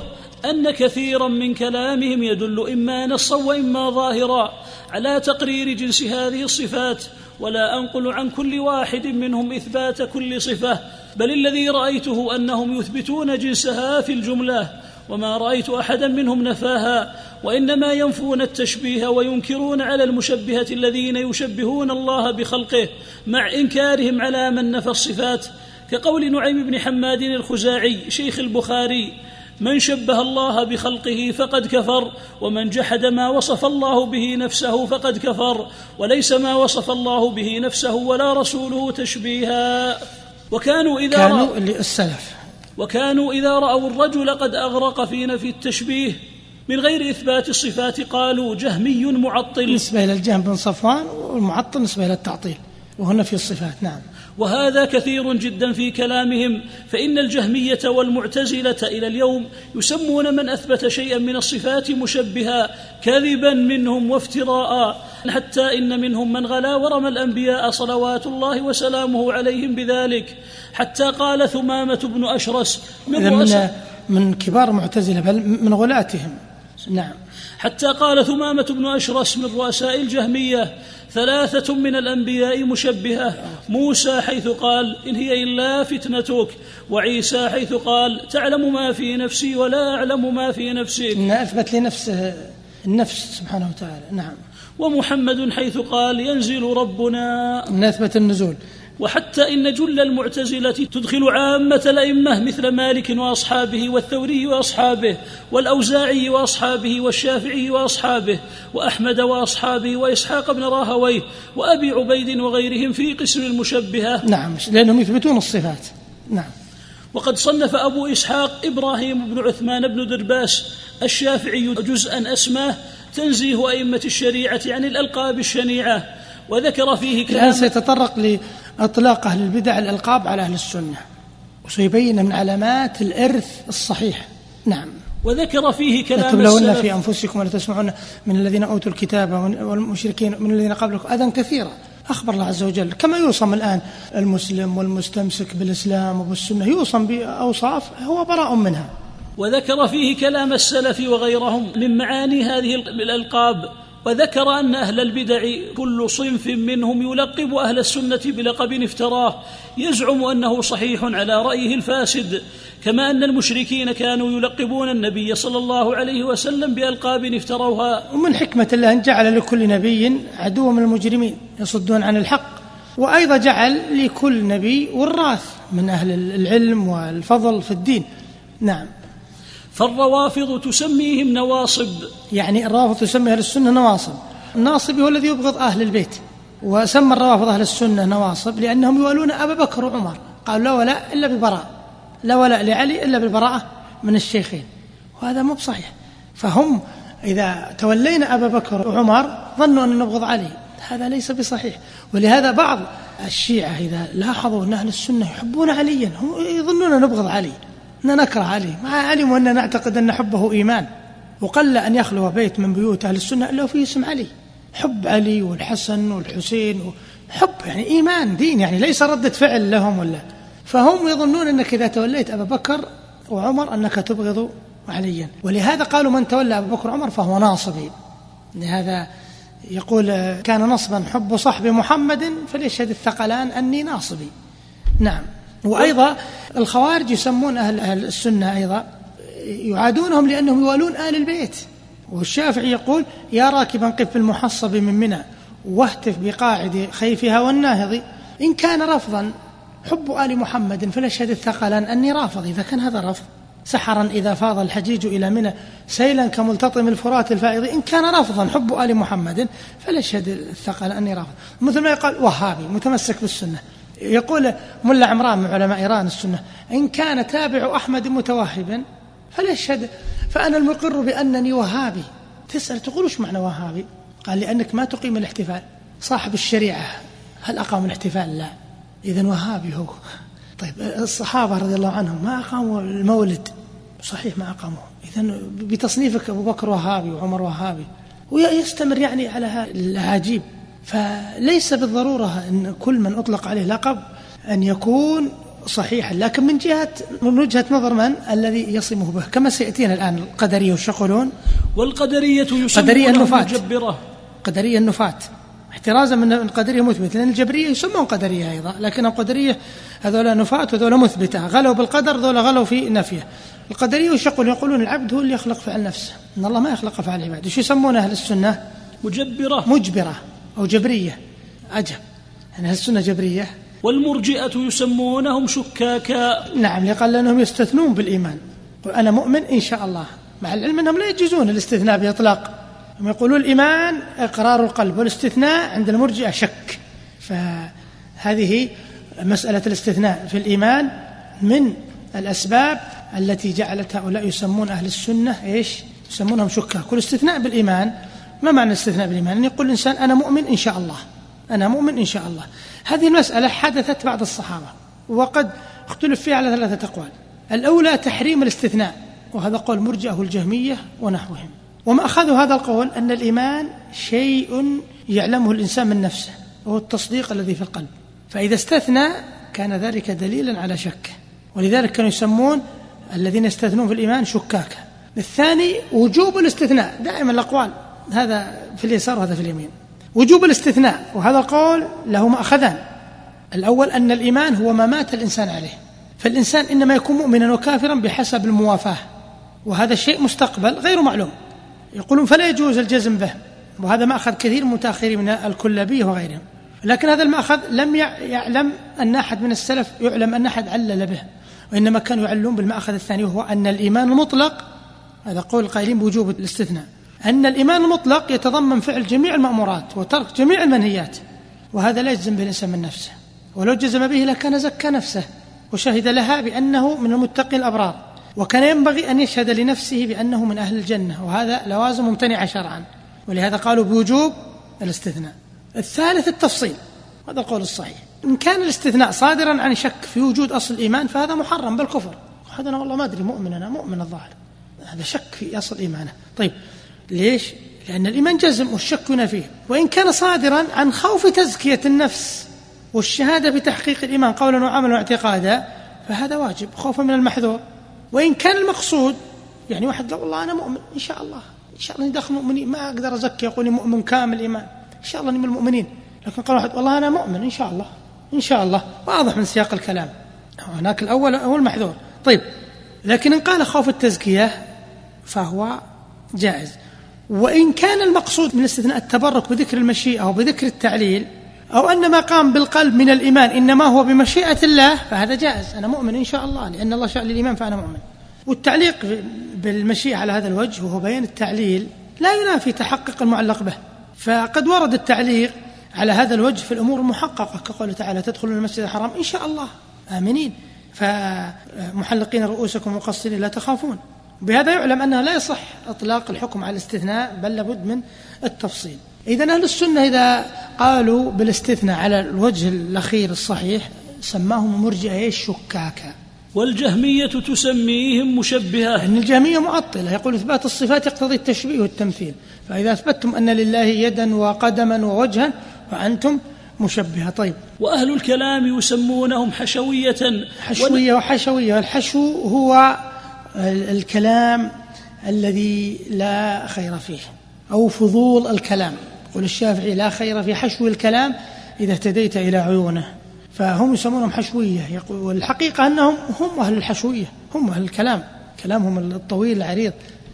أن كثيرا من كلامهم يدل إما نصا وإما ظاهرا على تقرير جنس هذه الصفات، ولا أنقل عن كل واحد منهم إثبات كل صفة، بل الذي رأيته أنهم يثبتون جنسها في الجملة، وما رأيت أحدا منهم نفاها، وإنما ينفون التشبيه وينكرون على المشبهة الذين يشبهون الله بخلقه مع إنكارهم على من نفى الصفات، كقول نعيم بن حماد الخزاعي شيخ البخاري: من شبه الله بخلقه فقد كفر، ومن جحد ما وصف الله به نفسه فقد كفر، وليس ما وصف الله به نفسه ولا رسوله تشبيها. وكانوا إذا رأوا الرجل قد أغرق في نفي التشبيه من غير إثبات الصفات قالوا: جهمي معطل، بالنسبة إلى الجهم بن صفوان، والمعطل بالنسبة إلى التعطيل وهنا في الصفات. نعم. وهذا كثير جدا في كلامهم، فإن الجهمية والمعتزلة إلى اليوم يسمون من أثبت شيئا من الصفات مشبها كذبا منهم وافتراء، حتى إن منهم من غلا ورمى الأنبياء صلوات الله وسلامه عليهم بذلك، حتى قال ثمامة بن أشرس من كبار معتزلة بل من غلاتهم. نعم. حتى قال ثمامة بن أشرس من رؤساء الجهمية: 3 من الأنبياء مشبهة، موسى حيث قال: إن هي إلا فتنتك، وعيسى حيث قال: تعلم ما في نفسي ولا أعلم ما في نفسك، إن أثبت لنفسه النفس سبحانه وتعالى. نعم. ومحمد حيث قال: ينزل ربنا، إن أثبت النزول. وحتى إن جل المعتزلة تدخل عامة الأئمة مثل مالك وأصحابه، والثوري وأصحابه، والأوزاعي وأصحابه، والشافعي وأصحابه، وأحمد وأصحابه، وإسحاق بن راهويه، وأبي عبيد وغيرهم في قسم المشبهة. نعم، لأنهم يثبتون الصفات. نعم. وقد صنف أبو إسحاق إبراهيم بن عثمان بن درباس الشافعي جزءا أسماه تنزيه أئمة الشريعة عن الألقاب الشنيعة، وذكر فيه كلام. الآن سيتطرق لأطلاق أهل البدع الألقاب على أهل السنة، وسيبين من علامات الإرث الصحيح. نعم. وذكر فيه كلام السلف. لتبلون في أنفسكم ولتسمعن من الذين أوتوا الكتاب والمشركين من الذين قبلكم أذى كثيرا. أخبر الله عز وجل كما يوصم الآن المسلم والمستمسك بالإسلام وبالسنة يوصم بأوصاف هو براء منها. وذكر فيه كلام السلف وغيرهم من معاني هذه الألقاب، وذكر أن أهل البدع كل صنف منهم يلقب أهل السنة بلقب افتراه يزعم أنه صحيح على رأيه الفاسد، كما أن المشركين كانوا يلقبون النبي صلى الله عليه وسلم بألقاب افتروها. ومن حكمة الله أن جعل لكل نبي عدو من المجرمين يصدون عن الحق، وأيضا جعل لكل نبي وراث من أهل العلم والفضل في الدين. نعم. فالروافض تسميهم نواصب، يعني الروافض تسمي أهل السنة نواصب. الناصب هو الذي يبغض أهل البيت، وسمى الروافض أهل السنة نواصب لأنهم يوالون أبا بكر وعمر، قالوا لا ولاء إلا ببراءة، لا ولاء لعلي إلا بالبراءة من الشيخين، وهذا مو بصحيح. فهم إذا تولينا أبا بكر وعمر ظنوا أن نبغض علي، هذا ليس بصحيح. ولهذا بعض الشيعة إذا لاحظوا أن أهل السنة يحبون عليا هم يظنون نبغض علي، أن نكره علي، مع علي وأننا نعتقد أن حبه إيمان. وقل أن يخلو بيت من بيوت أهل السنة إلا وفيه اسم علي، حب علي والحسن والحسين، حب يعني إيمان دين، يعني ليس ردة فعل لهم ولا. فهم يظنون أنك إذا توليت أبا بكر وعمر أنك تبغض عليا، ولهذا قالوا من تولى أبا بكر وعمر فهو ناصبي. لهذا يقول كان نصبا حب صحب محمد فليشهد الثقلان أني ناصبي. نعم. وأيضا الخوارج يسمون أهل السنة أيضا يعادونهم لأنهم يوالون آل البيت. والشافعي يقول يا راكبا قف في المحصب من منى واهتف بقاعد خيفها والناهض، إن كان رفضا حب آل محمد فليشهد الثقلان أني رافض. إذا كان هذا رفض سحرا إذا فاض الحجيج إلى منى سيلا كملتطم الفرات الفائض، إن كان رفضا حب آل محمد فليشهد الثقلان أني رافض. مثل ما يقال وهابي متمسك بالسنة، يقول ملا عمران من علماء إيران السنة إن كان تابع أحمد متوهبا فليشهد، فأنا المقر بأنني وهابي. تسأل تقول وش معنى وهابي؟ قال لأنك ما تقيم الاحتفال. صاحب الشريعة هل أقام الاحتفال؟ لا، إذن وهابي هو. طيب الصحابة رضي الله عنهم ما أقاموا المولد؟ صحيح ما أقاموه، إذن بتصنيفك أبو بكر وهابي وعمر وهابي. ويستمر يعني على هذا العجيب. فليس بالضرورة أن كل من أطلق عليه لقب أن يكون صحيحا، لكن من وجهة نظر من الذي يصمه به، كما سيأتينا الآن القدرية والشقلون. والقدرية يسمونهم مجبرة، قدرية النفاة احترازا من القدرية مثبتة، لأن الجبرية يسمون قدرية أيضا، لكن القدرية هذولا نفاة وهذولا مثبتة، غلوا بالقدر هذولا غلوا في نفيه. القدرية والشقلون يقولون العبد هو اللي يخلق فعل نفسه، إن الله ما يخلق فعل العباد. وش يسمون أهل السنة؟ مجبرة أو جبرية. عجب، يعني هل السنة جبرية؟ والمرجئة يسمونهم شكاكا. نعم، لقال أنهم يستثنون بالإيمان، أنا مؤمن إن شاء الله، مع العلم أنهم لا يجوزون الاستثناء بإطلاق. هم يقولون الإيمان إقرار القلب، والاستثناء عند المرجئة شك. فهذه مسألة الاستثناء في الإيمان من الأسباب التي جعلت هؤلاء يسمون أهل السنة إيش؟ يسمونهم شكاكا. كل استثناء بالإيمان. ما معنى الاستثناء بالإيمان؟ أن يقول الإنسان أنا مؤمن إن شاء الله، أنا مؤمن إن شاء الله. هذه المسألة حدثت بعد الصحابة، وقد اختلف فيها على 3 أقوال. الأولى تحريم الاستثناء، وهذا قول مرجئه الجهمية ونحوهم. وما أخذوا هذا القول أن الإيمان شيء يعلمه الإنسان من نفسه، وهو التصديق الذي في القلب، فإذا استثنى كان ذلك دليلا على شك، ولذلك كانوا يسمون الذين يستثنون في الإيمان شكاكا. الثاني وجوب الاستثناء، دائما الأقوال هذا في اليسار وهذا في اليمين. وجوب الاستثناء، وهذا القول له مأخذان. الأول أن الإيمان هو ما مات الإنسان عليه، فالإنسان إنما يكون مؤمنا وكافرا بحسب الموافاة، وهذا الشيء مستقبل غير معلوم، يقولون فلا يجوز الجزم به، وهذا مأخذ كثير متأخرين من الكلبي وغيرهم. لكن هذا المأخذ لم يعلم أن أحد من السلف يعلم أن أحد علل به، وإنما كانوا يعلمون بالمأخذ الثاني، وهو أن الإيمان المطلق، هذا قول القائلين بوجوب الاستثناء، أن الإيمان المطلق يتضمن فعل جميع المأمورات وترك جميع المنهيات، وهذا لا يجزم به الإنسان من نفسه، ولو جزم به لكان زكى نفسه وشهد لها بأنه من المتقين الأبرار، وكان ينبغي أن يشهد لنفسه بأنه من أهل الجنة، وهذا لوازم ممتنعة شرعا، ولهذا قالوا بوجوب الاستثناء. الثالث التفصيل، هذا القول الصحيح، إن كان الاستثناء صادرا عن شك في وجود أصل الإيمان فهذا محرم بالكفر. هذا أنا والله ما أدري، مؤمن أنا، مؤمن الظاهر، هذا شك في أصل إيمانه. طيب ليش؟ لأن الإيمان جزم والشك نفيه، وإن كان صادرا عن خوف تزكية النفس والشهادة بتحقيق الإيمان قولا وعملا واعتقادا فهذا واجب خوفا من المحذور. وإن كان المقصود يعني واحد لو والله أنا مؤمن إن شاء الله، إن شاء الله داخل مؤمنين ما أقدر أزكي يقولي مؤمن كامل إيمان إن شاء الله أني من المؤمنين، لكن قال واحد والله أنا مؤمن إن شاء الله إن شاء الله، واضح من سياق الكلام هناك الأول هو المحذور. طيب لكن إن قال خوف التزكية فهو جائز. وإن كان المقصود من الاستثناء التبرك بذكر المشيئة أو بذكر التعليل أو أن ما قام بالقلب من الإيمان إنما هو بمشيئة الله فهذا جائز، أنا مؤمن إن شاء الله لأن الله شاء للإيمان فأنا مؤمن. والتعليق بالمشيئة على هذا الوجه وهو بيان التعليل لا ينافي تحقق المعلق به، فقد ورد التعليق على هذا الوجه في الأمور المحققة كقوله تعالى تدخلون المسجد الحرام إن شاء الله آمنين فمحلقين رؤوسكم ومقصرين لا تخافون. بهذا يعلم أنه لا يصح إطلاق الحكم على الاستثناء بل لابد من التفصيل. إذن أهل السنة إذا قالوا بالاستثناء على الوجه الأخير الصحيح سماهم مرجئة الشكاكة، والجهمية تسميهم مشبهة، لأن الجهمية معطلة يقول إثبات الصفات يقتضي التشبيه والتمثيل، فإذا أثبتم أن لله يدا وقدما ووجها فأنتم مشبهة. طيب وأهل الكلام يسمونهم حشوية، حشوية وحشوية، الحشو هو الكلام الذي لا خير فيه أو فضول الكلام، قول الشافعي لا خير في حشو الكلام إذا اهتديت إلى عيونه، فهم يسمونهم حشوية. والحقيقة أنهم هم أهل الحشوية، هم أهل الكلام، كلامهم الطويل العريض.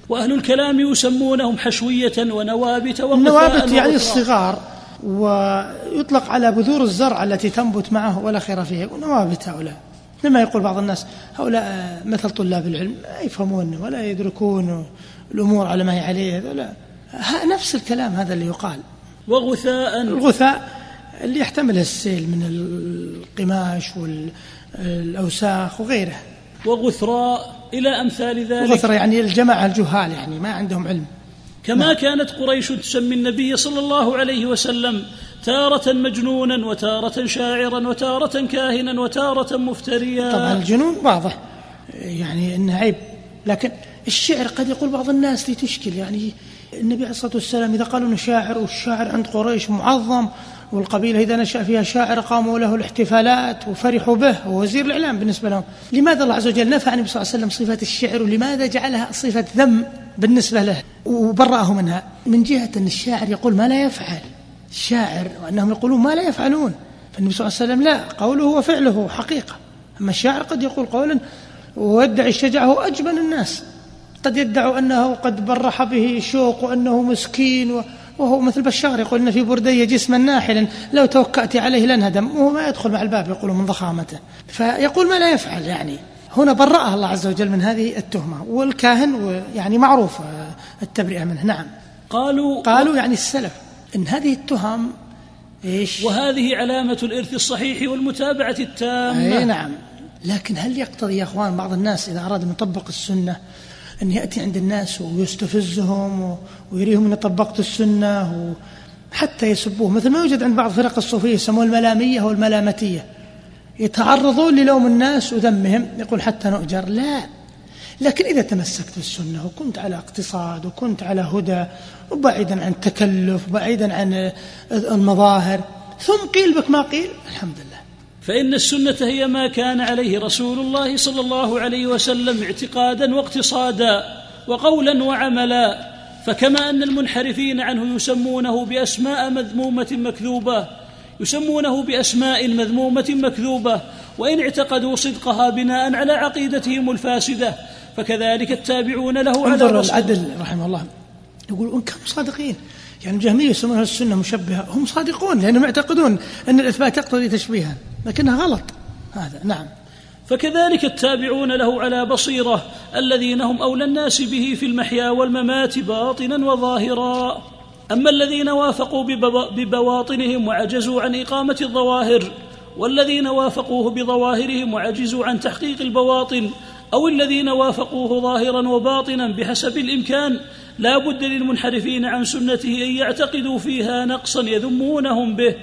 وأهل الكلام يسمونهم حشوية ونوابت، والنوابت يعني الصغار، ويطلق على بذور الزرع التي تنبت معه ولا خير فيها، ونوابت هؤلاء. لما يقول بعض الناس هؤلاء مثل طلاب العلم لا يفهمون ولا يدركون الأمور على ما هي عليه، هؤلاء نفس الكلام هذا اللي يقال. وغثاء، الغثاء اللي يحتمله السيل من القماش والأوساخ وغيرها. وغثراء إلى أمثال ذلك، وغثراء يعني الجماعة الجهال يعني ما عندهم علم. كما كانت قريش تسمي النبي صلى الله عليه وسلم تارة مجنونا وتارة شاعرا وتارة كاهنا وتارة مفتريا. طبعا الجنون واضح يعني إنه عيب، لكن الشعر قد يقول بعض الناس لتشكل، يعني النبي عليه الصلاة والسلام إذا قالوا إنه شاعر، والشاعر عند قريش معظم، والقبيلة إذا نشأ فيها شاعر قاموا له الاحتفالات وفرحوا به ووزير الإعلام بالنسبة لهم. لماذا الله عز وجل نفى النبي صلى الله عليه وسلم صفة الشعر ولماذا جعلها صفة ذم بالنسبة له وبرأه منها؟ من جهة أن الشاعر يقول ما لا يفعل الشاعر، وأنهم يقولون ما لا يفعلون، فالنبي صلى الله عليه وسلم لا، قوله وفعله حقيقة. أما الشاعر قد يقول قولا ويدعي الشجاعة، هو أجبن الناس، قد يدعي أنه قد برح به شوق وأنه مسكين وهو مثل بشار يقول إن في بردية جسما ناحلا لو توكأت عليه لانهدم، وهو ما يدخل مع الباب يقول من ضخامته، فيقول ما لا يفعل. يعني هنا برأه الله عز وجل من هذه التهمة. والكاهن يعني معروف التبرئة منه. نعم قالوا يعني السلف إن هذه التهم إيش، وهذه علامة الإرث الصحيح والمتابعة التامة. أي نعم، لكن هل يقتضي يا أخوان بعض الناس إذا أراد أن يطبق السنة أن يأتي عند الناس ويستفزهم ويريهم أن طبقت السنة حتى يسبوه، مثل ما يوجد عند بعض فرق الصوفية يسموه الملامية والملامتية، يتعرضون للوم الناس وذمهم، يقول حتى نؤجر. لا، لكن إذا تمسكت بالسنة وكنت على اقتصاد وكنت على هدى وبعيدا عن التكلف وبعيدا عن المظاهر ثم قيل بك ما قيل، الحمد لله. فإن السنة هي ما كان عليه رسول الله صلى الله عليه وسلم اعتقادا واقتصادا وقولا وعملا، فكما أن المنحرفين عنه يسمونه بأسماء مذمومة مكذوبة وإن اعتقدوا صدقها بناء على عقيدتهم الفاسدة، فكذلك التابعون له على رسول. العدل رحمه الله يقول إن كانوا صادقين، يعني الجهمية يسمونها السنة مشبهة، هم صادقون لأنهم يعتقدون أن الإثبات يقتضي تشبيها، لكنها غلط هذا. نعم فكذلك التابعون له على بصيرة الذين هم أولى الناس به في المحيا والممات باطنا وظاهرا. أما الذين وافقوا ببواطنهم وعجزوا عن إقامة الظواهر، والذين وافقوه بظواهرهم وعجزوا عن تحقيق البواطن، أو الذين وافقوه ظاهرا وباطنا بحسب الإمكان، لا بد للمنحرفين عن سنته أن يعتقدوا فيها نقصا يذمونهم به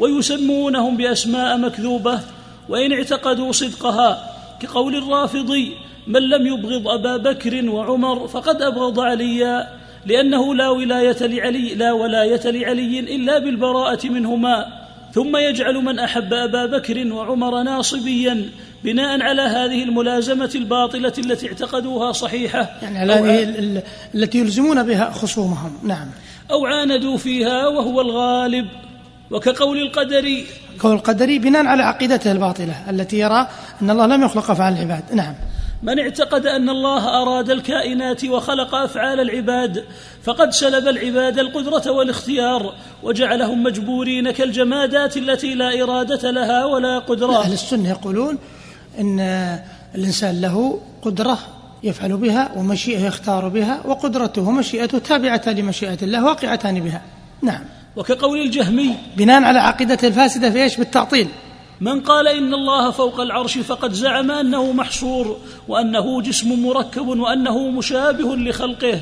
ويسمونهم بأسماء مكذوبة، وإن اعتقدوا صدقها كقول الرافضي من لم يبغض أبا بكر وعمر فقد أبغض عليا، لأنه لا ولاية لعلي إلا بالبراءة منهما، ثم يجعل من أحب أبا بكر وعمر ناصبيا بناء على هذه الملازمة الباطلة التي اعتقدوها صحيحة، يعني على هذه التي يلزمون بها خصومهم، نعم، أو عاندوا فيها وهو الغالب. وكقول القدري، قول القدري بناء على عقيدته الباطلة التي يرى أن الله لم يخلق أفعال العباد، نعم، من اعتقد أن الله أراد الكائنات وخلق أفعال العباد فقد سلب العباد القدرة والاختيار وجعلهم مجبورين كالجمادات التي لا إرادة لها ولا قدرة. أهل السنة يقولون إن الإنسان له قدرة يفعل بها ومشيئة يختار بها، وقدرته ومشيئته تابعة لمشيئة الله واقعتان بها، نعم. وكقول الجهمي بناء على عقيدة الفاسدة فيش بالتعطيل، من قال إن الله فوق العرش فقد زعم أنه محصور وأنه جسم مركب وأنه مشابه لخلقه.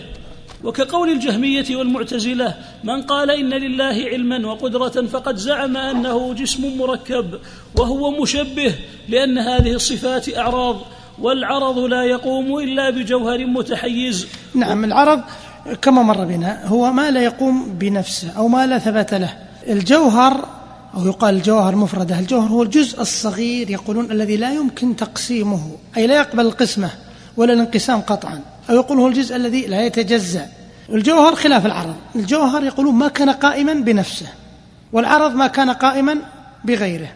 وكقول الجهمية والمعتزلة، من قال إن لله علما وقدرة فقد زعم أنه جسم مركب وهو مشبه، لأن هذه الصفات أعراض، والعرض لا يقوم إلا بجوهر متحيز. نعم، العرض كما مر بنا هو ما لا يقوم بنفسه أو ما لا ثبات له. الجوهر، أو يقال الجوهر مفردة، الجوهر هو الجزء الصغير، يقولون الذي لا يمكن تقسيمه، أي لا يقبل القسمة ولا الانقسام قطعا، أو يقول هو الجزء الذي لا يتجزأ. الجوهر خلاف العرض، الجوهر يقولون ما كان قائما بنفسه، والعرض ما كان قائما بغيره،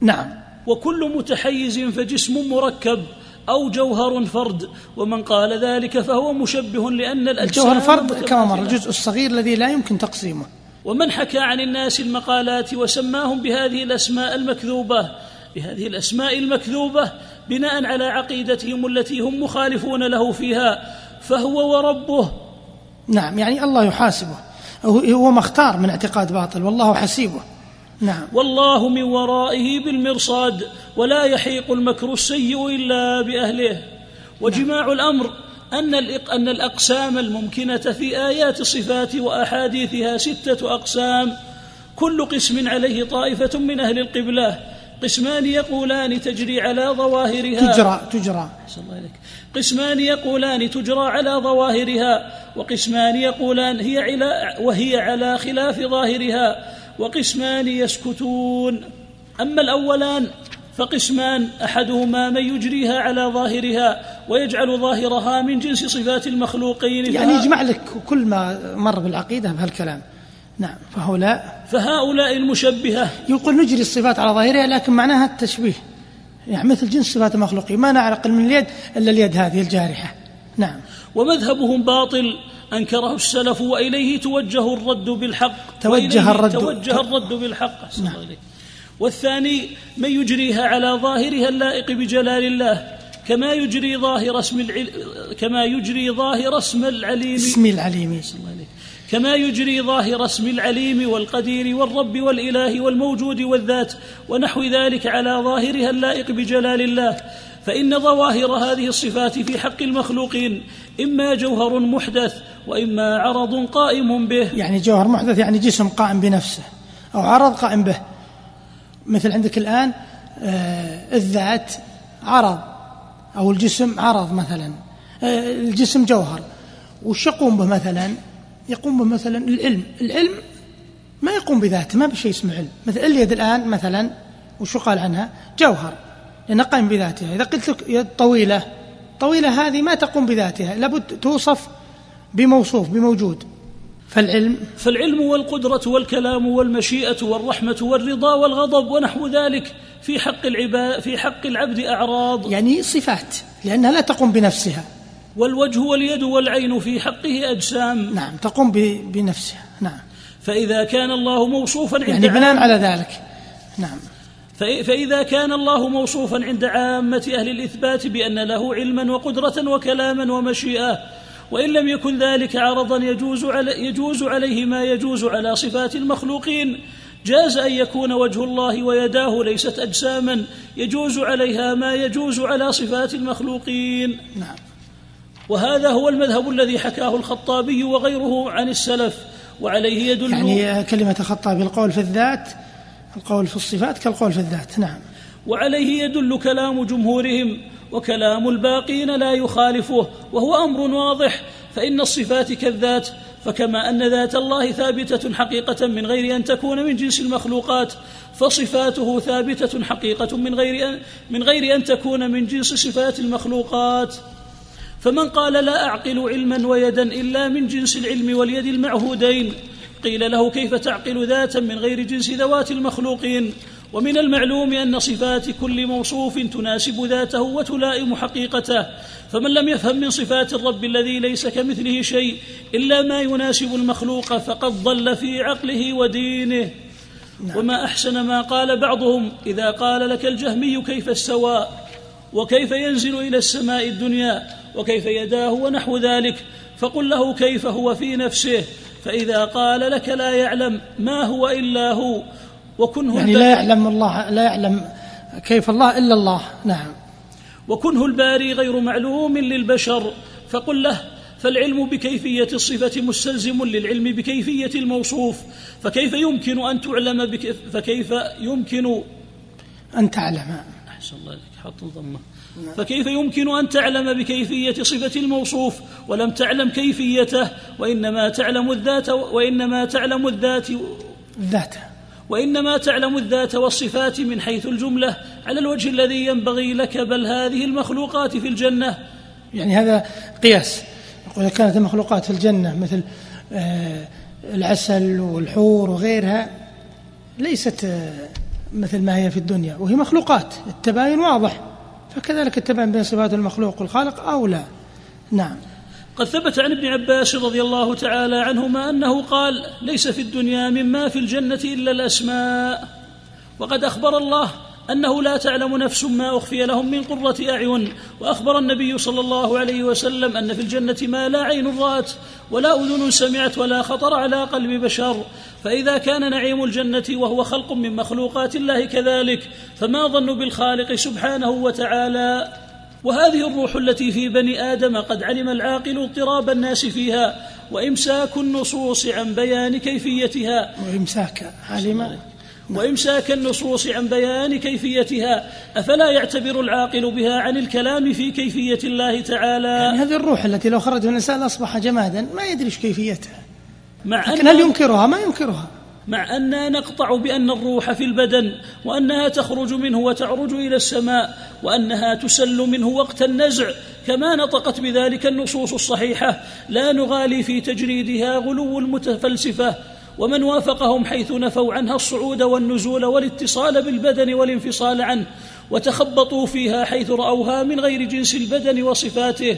نعم. وكل متحيز فجسم مركب أو جوهر فرد، ومن قال ذلك فهو مشبه، لأن الجوهر فرد كما مر، الجزء الصغير الذي لا يمكن تقسيمه. ومن حكى عن الناس المقالات وسماهم بهذه الأسماء المكذوبة بناء على عقيدتهم التي هم مخالفون له فيها فهو وربه، نعم، يعني الله يحاسبه، هو مختار من اعتقاد باطل، والله حسيبه، نعم. والله من ورائه بالمرصاد، ولا يحيق المكر السيء إلا بأهله. وجماع الأمر أن الأقسام الممكنة في آيات الصفات وأحاديثها 6 أقسام، كل قسم عليه طائفة من أهل القبلة، قسمان يقولان تجري على ظواهرها، قسمان يقولان تجرى على ظواهرها، وقسمان يقولان وهي على خلاف ظاهرها، وقسمان يسكتون. أما الأولان فقسمان، أحدهما من يجريها على ظاهرها ويجعل ظاهرها من جنس صفات المخلوقين، يعني يجمع لك كل ما مر بالعقيدة بهالكلام، نعم. فهؤلاء المشبهة يقول نجري الصفات على ظاهرها، لكن معناها التشبيه، يعني مثل جنس صفات المخلوقين، ما نعرق من اليد إلا اليد هذه الجارحة، نعم. ومذهبهم باطل أنكره السلف، وإليه توجه الرد بالحق، نعم. والثاني من يجريها على ظاهرها اللائق بجلال الله، كما يجري ظاهر اسم العليم والقدير والرب والإله والموجود والذات ونحو ذلك على ظاهرها اللائق بجلال الله، فإن ظواهر هذه الصفات في حق المخلوقين إما جوهر محدث وإما عرض قائم به، يعني جوهر محدث يعني جسم قائم بنفسه، أو عرض قائم به، مثل عندك الآن الذات عرض، أو الجسم عرض مثلا، الجسم جوهر، وش يقوم به مثلا؟ يقوم به مثلا العلم، العلم ما يقوم بذاته، ما بشيء اسمه علم، مثل اليد الآن مثلا، وشو قال عنها؟ جوهر، لأنها قائم بذاتها. إذا قلت لك يد طويلة، طويلة هذه ما تقوم بذاتها، لابد توصف بموصوف، بموجود. فالعلم والقدرة والكلام والمشيئة والرحمة والرضا والغضب ونحو ذلك في حق العبد أعراض، يعني صفات لأنها لا تقوم بنفسها. والوجه واليد والعين في حقه أجسام، نعم، تقوم بنفسها، نعم. فإذا كان الله موصوفا عند يعني بناء على ذلك، نعم، فإذا كان الله موصوفا عند عامة أهل الإثبات بأن له علما وقدرة وكلاما ومشيئة، وإن لم يكن ذلك عرضا يجوز عليه ما يجوز على صفات المخلوقين، جاز أن يكون وجه الله ويداه ليست أجساما يجوز عليها ما يجوز على صفات المخلوقين، نعم. وهذا هو المذهب الذي حكاه الخطابي وغيره عن السلف، وعليه يدل، يعني كلمة الخطابي القول في الذات، القول في الصفات كالقول في الذات، نعم. وعليه يدل كلام جمهورهم وكلام الباقين لا يخالفه، وهو أمر واضح، فإن الصفات كالذات، فكما أن ذات الله ثابتة حقيقة من غير أن تكون من جنس المخلوقات، فصفاته ثابتة حقيقة من غير أن تكون من جنس صفات المخلوقات. فمن قال لا أعقل علما ويدا إلا من جنس العلم واليد المعهودين، قيل له كيف تعقل ذاتا من غير جنس ذوات المخلوقين؟ ومن المعلوم أن صفات كل موصوف تناسب ذاته وتلائم حقيقته، فمن لم يفهم من صفات الرب الذي ليس كمثله شيء إلا ما يناسب المخلوق فقد ضل في عقله ودينه. وما أحسن ما قال بعضهم إذا قال لك الجهمي كيف السواء وكيف ينزل إلى السماء الدنيا وكيف يداه ونحو ذلك، فقل له كيف هو في نفسه، فإذا قال لك لا يعلم ما هو إلا هو، وكنه يعني لا يعلم كيف الله إلا الله. نعم. وكنه الباري غير معلوم للبشر، فقل له فالعلم بكيفية الصفة مستلزم للعلم بكيفية الموصوف، فكيف يمكن أن تعلم فكيف يمكن أن تعلم أحسن الله لك حط ضمه فكيف يمكن أن تعلم بكيفية صفة الموصوف ولم تعلم كيفيته، وإنما تعلم الذات والصفات من حيث الجملة على الوجه الذي ينبغي لك، بل هذه المخلوقات في الجنة، يعني هذا قياس، يقول كانت المخلوقات في الجنة مثل العسل والحور وغيرها ليست مثل ما هي في الدنيا، وهي مخلوقات، التباين واضح، فكذلك التباين بين صفات المخلوق والخالق أولى. نعم. قد ثبت عن ابن عباس رضي الله تعالى عنهما أنه قال ليس في الدنيا مما في الجنة إلا الأسماء، وقد أخبر الله أنه لا تعلم نفس ما أخفي لهم من قرة أعين، وأخبر النبي صلى الله عليه وسلم أن في الجنة ما لا عين رأت ولا أذن سمعت ولا خطر على قلب بشر، فإذا كان نعيم الجنة وهو خلق من مخلوقات الله كذلك، فما ظن بالخالق سبحانه وتعالى؟ وهذه الروح التي في بني آدم قد علم العاقل اضطراب الناس فيها وإمساك النصوص عن بيان كيفيتها وإمساك النصوص عن بيان كيفيتها، أفلا يعتبر العاقل بها عن الكلام في كيفية الله تعالى؟ يعني هذه الروح التي لو خرج من الإنسان أصبح جمادا ما يدريش كيفيتها، لكن هل ينكرها؟ ما ينكرها، مع أننا نقطع بأن الروح في البدن وأنها تخرج منه وتعرج إلى السماء وأنها تسل منه وقت النزع كما نطقت بذلك النصوص الصحيحة، لا نغالي في تجريدها غلو المتفلسفة ومن وافقهم حيث نفوا عنها الصعود والنزول والاتصال بالبدن والانفصال عنه، وتخبطوا فيها حيث رأوها من غير جنس البدن وصفاته،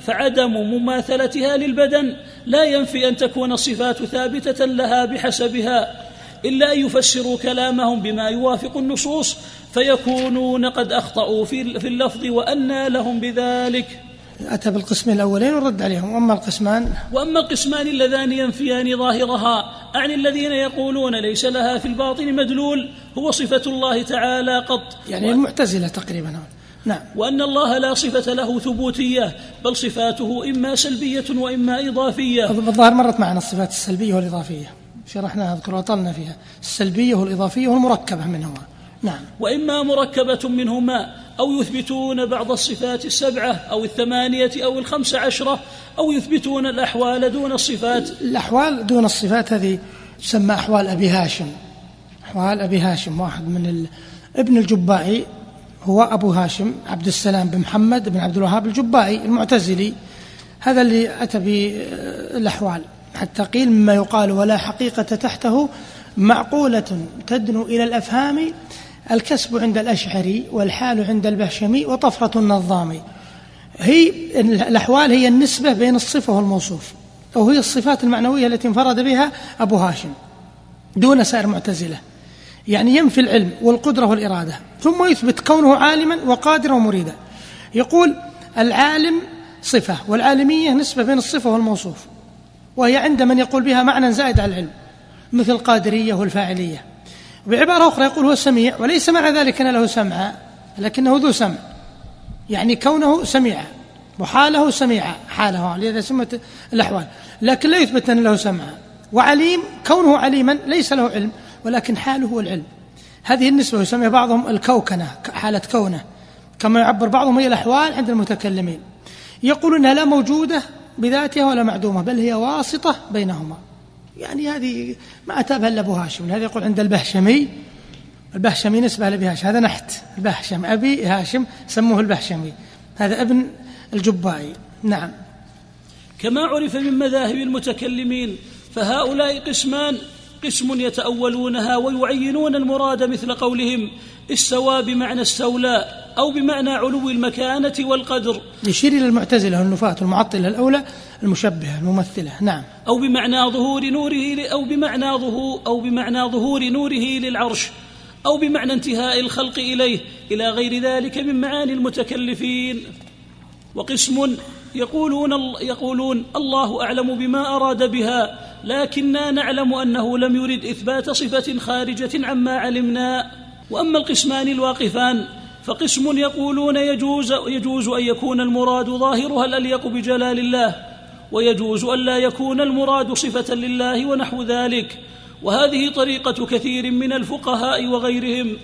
فعدم مماثلتها للبدن لا ينفي أن تكون الصفات ثابتة لها بحسبها، إلا أن يفسروا كلامهم بما يوافق النصوص فيكونون قد أخطأوا في اللفظ، وأنى لهم بذلك. أتى بالقسمين الأولين ورد عليهم. وأما القسمان اللذان ينفيان ظاهرها، أعني الذين يقولون ليس لها في الباطن مدلول هو صفة الله تعالى قط، يعني المعتزلة تقريبا. نعم. وأن الله لا صفة له ثبوتية، بل صفاته إما سلبية وإما إضافية. الظاهر مرت معنا الصفات السلبية والإضافية، شرحناها أذكر وطلنا فيها السلبية والإضافية والمركبة منهما. نعم. وإما مركبة منهما، أو يثبتون بعض الصفات السبعة أو الثمانية أو 15، أو يثبتون الأحوال دون الصفات. الأحوال دون الصفات هذه تسمى أحوال أبي هاشم. أحوال أبي هاشم واحد من ابن الجبائي، هو أبو هاشم عبد السلام بن محمد بن عبد الوهاب الجبائي المعتزلي، هذا اللي أتى بالأحوال، حتى قيل مما يقال ولا حقيقة تحته، معقولة تدنو إلى الأفهام، الكسب عند الأشعري والحال عند البهشمي وطفرة النظامي. هي الأحوال هي النسبة بين الصفة والموصوف، أو هي الصفات المعنوية التي انفرد بها أبو هاشم دون سائر معتزلة، يعني ينفي العلم والقدرة والإرادة، ثم يثبت كونه عالما وقادرا ومريدا. يقول العالم صفة، والعالمية نسبة بين الصفة والموصوف، وهي عند من يقول بها معنى زائد على العلم مثل القادرية والفاعلية. بعبارة أخرى يقول هو السميع، وليس مع ذلك أن له سمع، لكنه ذو سمع، يعني كونه سميع وحاله سميع حاله، لذا سمت الأحوال، لكن لا يثبت أن له سمع. وعليم، كونه عليما ليس له علم ولكن حاله هو العلم. هذه النسبة يسميها بعضهم الكوكنة، حالة كونه، كما يعبر بعضهم هي الأحوال عند المتكلمين. يقول أنها لا موجودة بذاتها ولا معدومة، بل هي واسطة بينهما. يعني هذه ما أتى بها إلا أبو هاشم، هذا يقول عند البهشمي. البهشمي نسبة لأبي هاشم، هذا نحت البهشم، أبي هاشم سموه البهشمي، هذا ابن الجبائي. نعم. كما عرف من مذاهب المتكلمين، فهؤلاء قسمان: قسم يتأولونها ويعينون المراد مثل قولهم استوى بمعنى استولاء أو بمعنى علو المكانة والقدر، يشير إلى المعتزلة والنفاة والمعطلة الأولى المشبهة الممثلة. نعم. أو بمعنى ظهور نوره أو بمعنى ظهور نوره للعرش، أو بمعنى انتهاء الخلق إليه، إلى غير ذلك من معاني المتكلفين. وقسم يقولون الله أعلم بما أراد بها، لكننا نعلم أنه لم يرد إثبات صفة خارجة عما علمنا. وأما القسمان الواقفان، فقسم يقولون يجوز أن يكون المراد ظاهرها الأليق بجلال الله، ويجوز أن لا يكون المراد صفة لله ونحو ذلك، وهذه طريقة كثير من الفقهاء وغيرهم.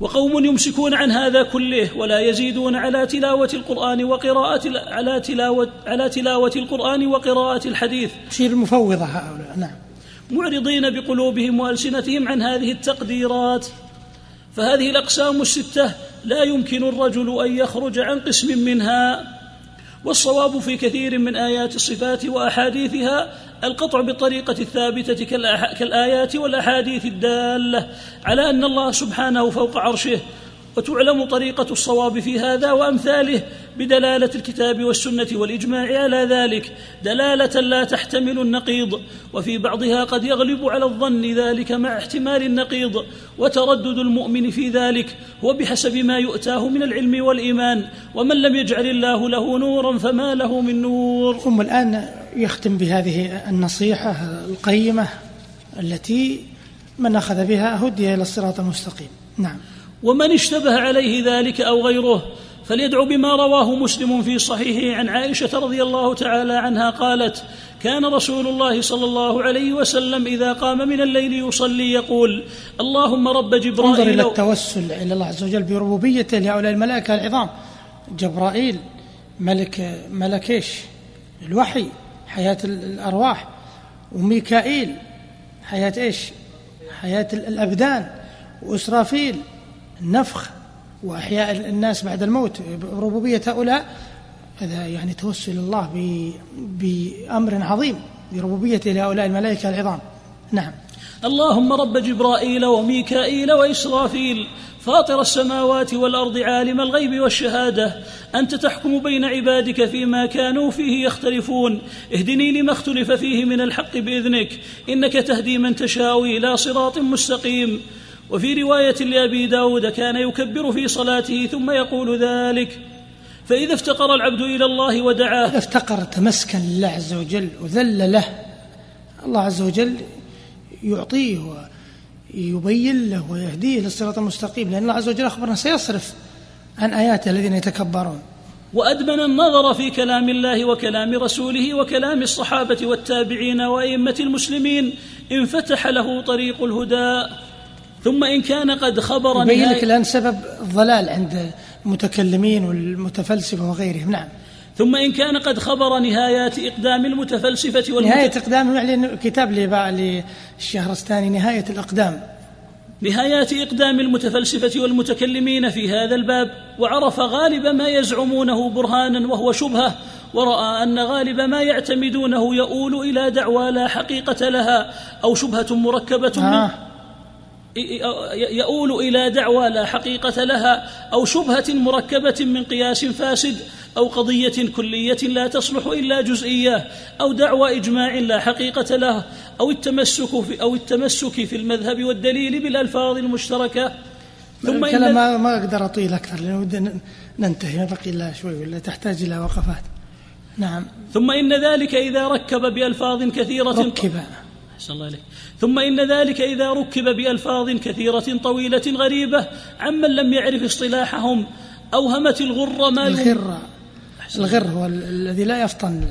وقوم يمسكون عن هذا كله ولا يزيدون على تلاوة القرآن وقراءة القرآن وقراءة الحديث، شير مفوضة هؤلاء. نعم. معرضين بقلوبهم وألسنتهم عن هذه التقديرات. فهذه الأقسام الستة لا يمكن الرجل أن يخرج عن قسم منها. والصواب في كثير من آيات الصفات وأحاديثها القطع بالطريقة الثابتة كالآيات والأحاديث الدالة على أن الله سبحانه فوق عرشه، وتعلم طريقة الصواب في هذا وأمثاله بدلالة الكتاب والسنة والإجماع على ذلك، دلالة لا تحتمل النقيض، وفي بعضها قد يغلب على الظن ذلك مع احتمال النقيض، وتردد المؤمن في ذلك هو بحسب ما يؤتاه من العلم والإيمان، ومن لم يجعل الله له نورا فما له من نور. ثم الآن يختم بهذه النصيحة القيمة التي من أخذ بها هدي إلى الصراط المستقيم. نعم. ومن اشتبه عليه ذلك أو غيره فليدعو بما رواه مسلم في صحيحه عن عائشة رضي الله تعالى عنها قالت: كان رسول الله صلى الله عليه وسلم إذا قام من الليل يصلي يقول: اللهم رب جبرائيل. انظر إلى التوسل إلى الله عز وجل بربوبيته لهؤلاء الملائكة العظام: جبرائيل، ملكيش الوحي حياة الأرواح، وميكائيل حياة حياة الأبدان، وإسرافيل النفخ وأحياء الناس بعد الموت. ربوبية هؤلاء هذا يعني توسل الله بأمر عظيم بربوبية هؤلاء الملائكة العظام. نعم. اللهم رب جبرائيل وميكائيل وإسرافيل، فاطر السماوات والأرض، عالم الغيب والشهادة، أنت تحكم بين عبادك فيما كانوا فيه يختلفون، اهدني لما اختلف فيه من الحق بإذنك، إنك تهدي من تشاء إلى صراط مستقيم. وفي رواية لأبي داود: كان يكبر في صلاته ثم يقول ذلك. فإذا افتقر العبد إلى الله ودعاه، إذا افتقر تمسكا لله عز وجل وذل له، الله عز وجل يعطيه ويبين له ويهديه للصراط المستقيم، لأن الله عز وجل أخبرنا سيصرف عن آياته الذين يتكبرون. وأدمن النظر في كلام الله وكلام رسوله وكلام الصحابة والتابعين وأئمة المسلمين انفتح له طريق الهدى. ثم إن كان قد خبر يبين لك الآن سبب الضلال عند المتكلمين والمتفلسفة وغيرهم. نعم. ثم إن كان قد خبر نهايات إقدام المتفلسفة نهاية إقدام، يعني كتاب للشهرستاني نهاية الأقدام، نهايات إقدام المتفلسفة والمتكلمين في هذا الباب، وعرف غالب ما يزعمونه برهانا وهو شبهة، ورأى أن غالب ما يعتمدونه يؤول إلى دعوى لا حقيقة لها أو شبهة مركبة من قياس فاسد أو قضية كلية لا تصلح إلا جزئية، أو دعوى إجماع لا حقيقة له، أو التمسك في المذهب والدليل بالألفاظ المشتركة. ثم الكلام ما أقدر أطيل أكثر لأنه ننتهي، ما بقي إلا شوي ولا تحتاج إلى وقفات. نعم. ثم إن ذلك إذا ركب بألفاظ كثيرة طويلة غريبة عمن لم يعرف اصطلاحهم، أوهمت الغرة ما الغر هو الذي لا يفطن،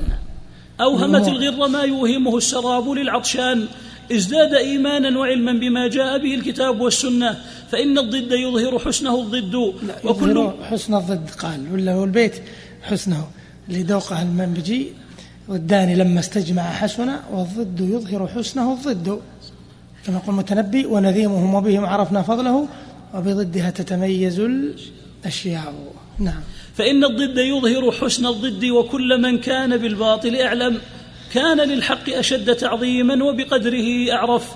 أوهمت الغرة ما يوهمه السراب للعطشان، ازداد إيمانا وعلما بما جاء به الكتاب والسنة، فإن الضد يظهر حسنه الضد. وكل حسن الضد قال ولا هو البيت حسنه لذوقه المنبجي، والداني لما استجمع حسنه، والضد يظهر حسنه الضد كما يقول المتنبي ونذيمهم وبهم عرفنا فضله وبضدها تتميز الأشياء. نعم. فإن الضد يظهر حسن الضد، وكل من كان بالباطل أعلم كان للحق أشد تعظيما وبقدره أعرف.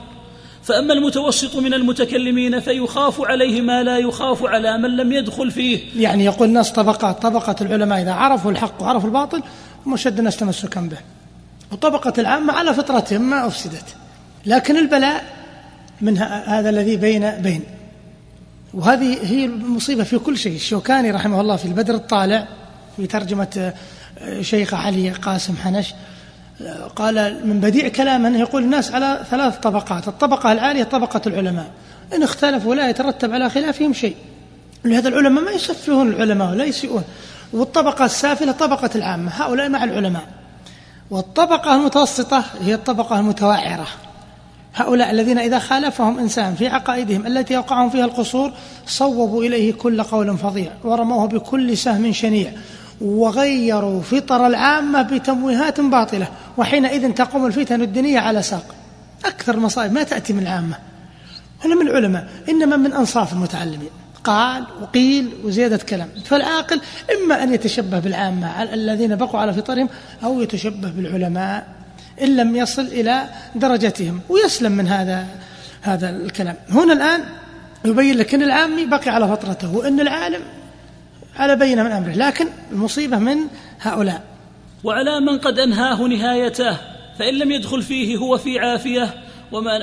فأما المتوسط من المتكلمين فيخاف عليه ما لا يخاف على من لم يدخل فيه. يعني يقول الناس طبقات، طبقة العلماء إذا عرفوا الحق وعرفوا الباطل مشد الناس تمسكا به، وطبقة العامة على فطرتهم ما أفسدت، لكن البلاء من هذا الذي بين، وهذه هي المصيبة في كل شيء. الشوكاني رحمه الله في البدر الطالع في ترجمة شيخ علي قاسم حنش قال من بديع كلامه أنه يقول الناس على ثلاث طبقات: الطبقة العالية طبقة العلماء، إن اختلفوا لا يترتب على خلافهم شيء، لهذا العلماء ما يسفلون العلماء ولا يسيئون. والطبقة السافلة طبقة العامة، هؤلاء مع العلماء. والطبقة المتوسطة هي الطبقة المتوعرة، هؤلاء الذين إذا خالفهم إنسان في عقائدهم التي يقعهم فيها القصور صوبوا إليه كل قول فظيع ورموه بكل سهم شنيع، وغيروا فطر العامة بتمويهات باطلة، وحينئذ تقوم الفتن الدينية على ساق. أكثر المصائب ما تأتي من العامة ولا من العلماء، إنما من أنصاف المتعلمين، قال وقيل وزيادة كلام. فالعاقل إما أن يتشبه بالعامة الذين بقوا على فطرهم، أو يتشبه بالعلماء إن لم يصل إلى درجتهم ويسلم من هذا الكلام. هنا الآن يبين لك أن العامي بقي على فطرته، وأن العالم على بينة من أمره، لكن المصيبة من هؤلاء. وعلى من قد أنهاه نهايته، فإن لم يدخل فيه هو في عافية،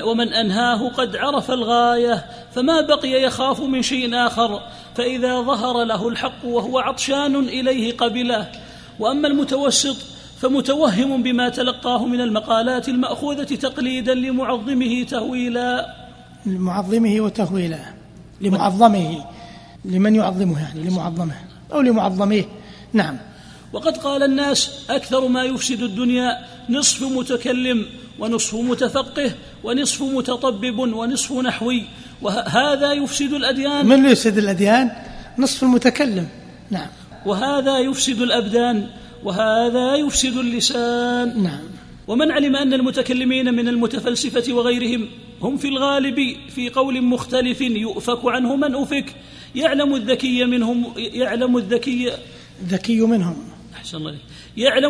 ومن أنهاه قد عرف الغاية، فما بقي يخاف من شيء آخر، فإذا ظهر له الحق وهو عطشان إليه قبله. وأما المتوسط فمتوهم بما تلقاه من المقالات المأخوذة تقليدا لمعظمه تهويلا، لمعظمه وتهويلا، لمعظمه، لمن يعظمه يعني لمعظمه أو لمعظميه. نعم. وقد قال الناس أكثر ما يفسد الدنيا نصف متكلم ونصف متفقه ونصف متطبب ونصف نحوي، وهذا يفسد الأديان. من يفسد الأديان؟ نصف المتكلم. نعم. وهذا يفسد الأبدان، وهذا يفسد اللسان. نعم. ومن علم أن المتكلمين من المتفلسفة وغيرهم هم في الغالب في قول مختلف يؤفك عنه من أفك، يعلم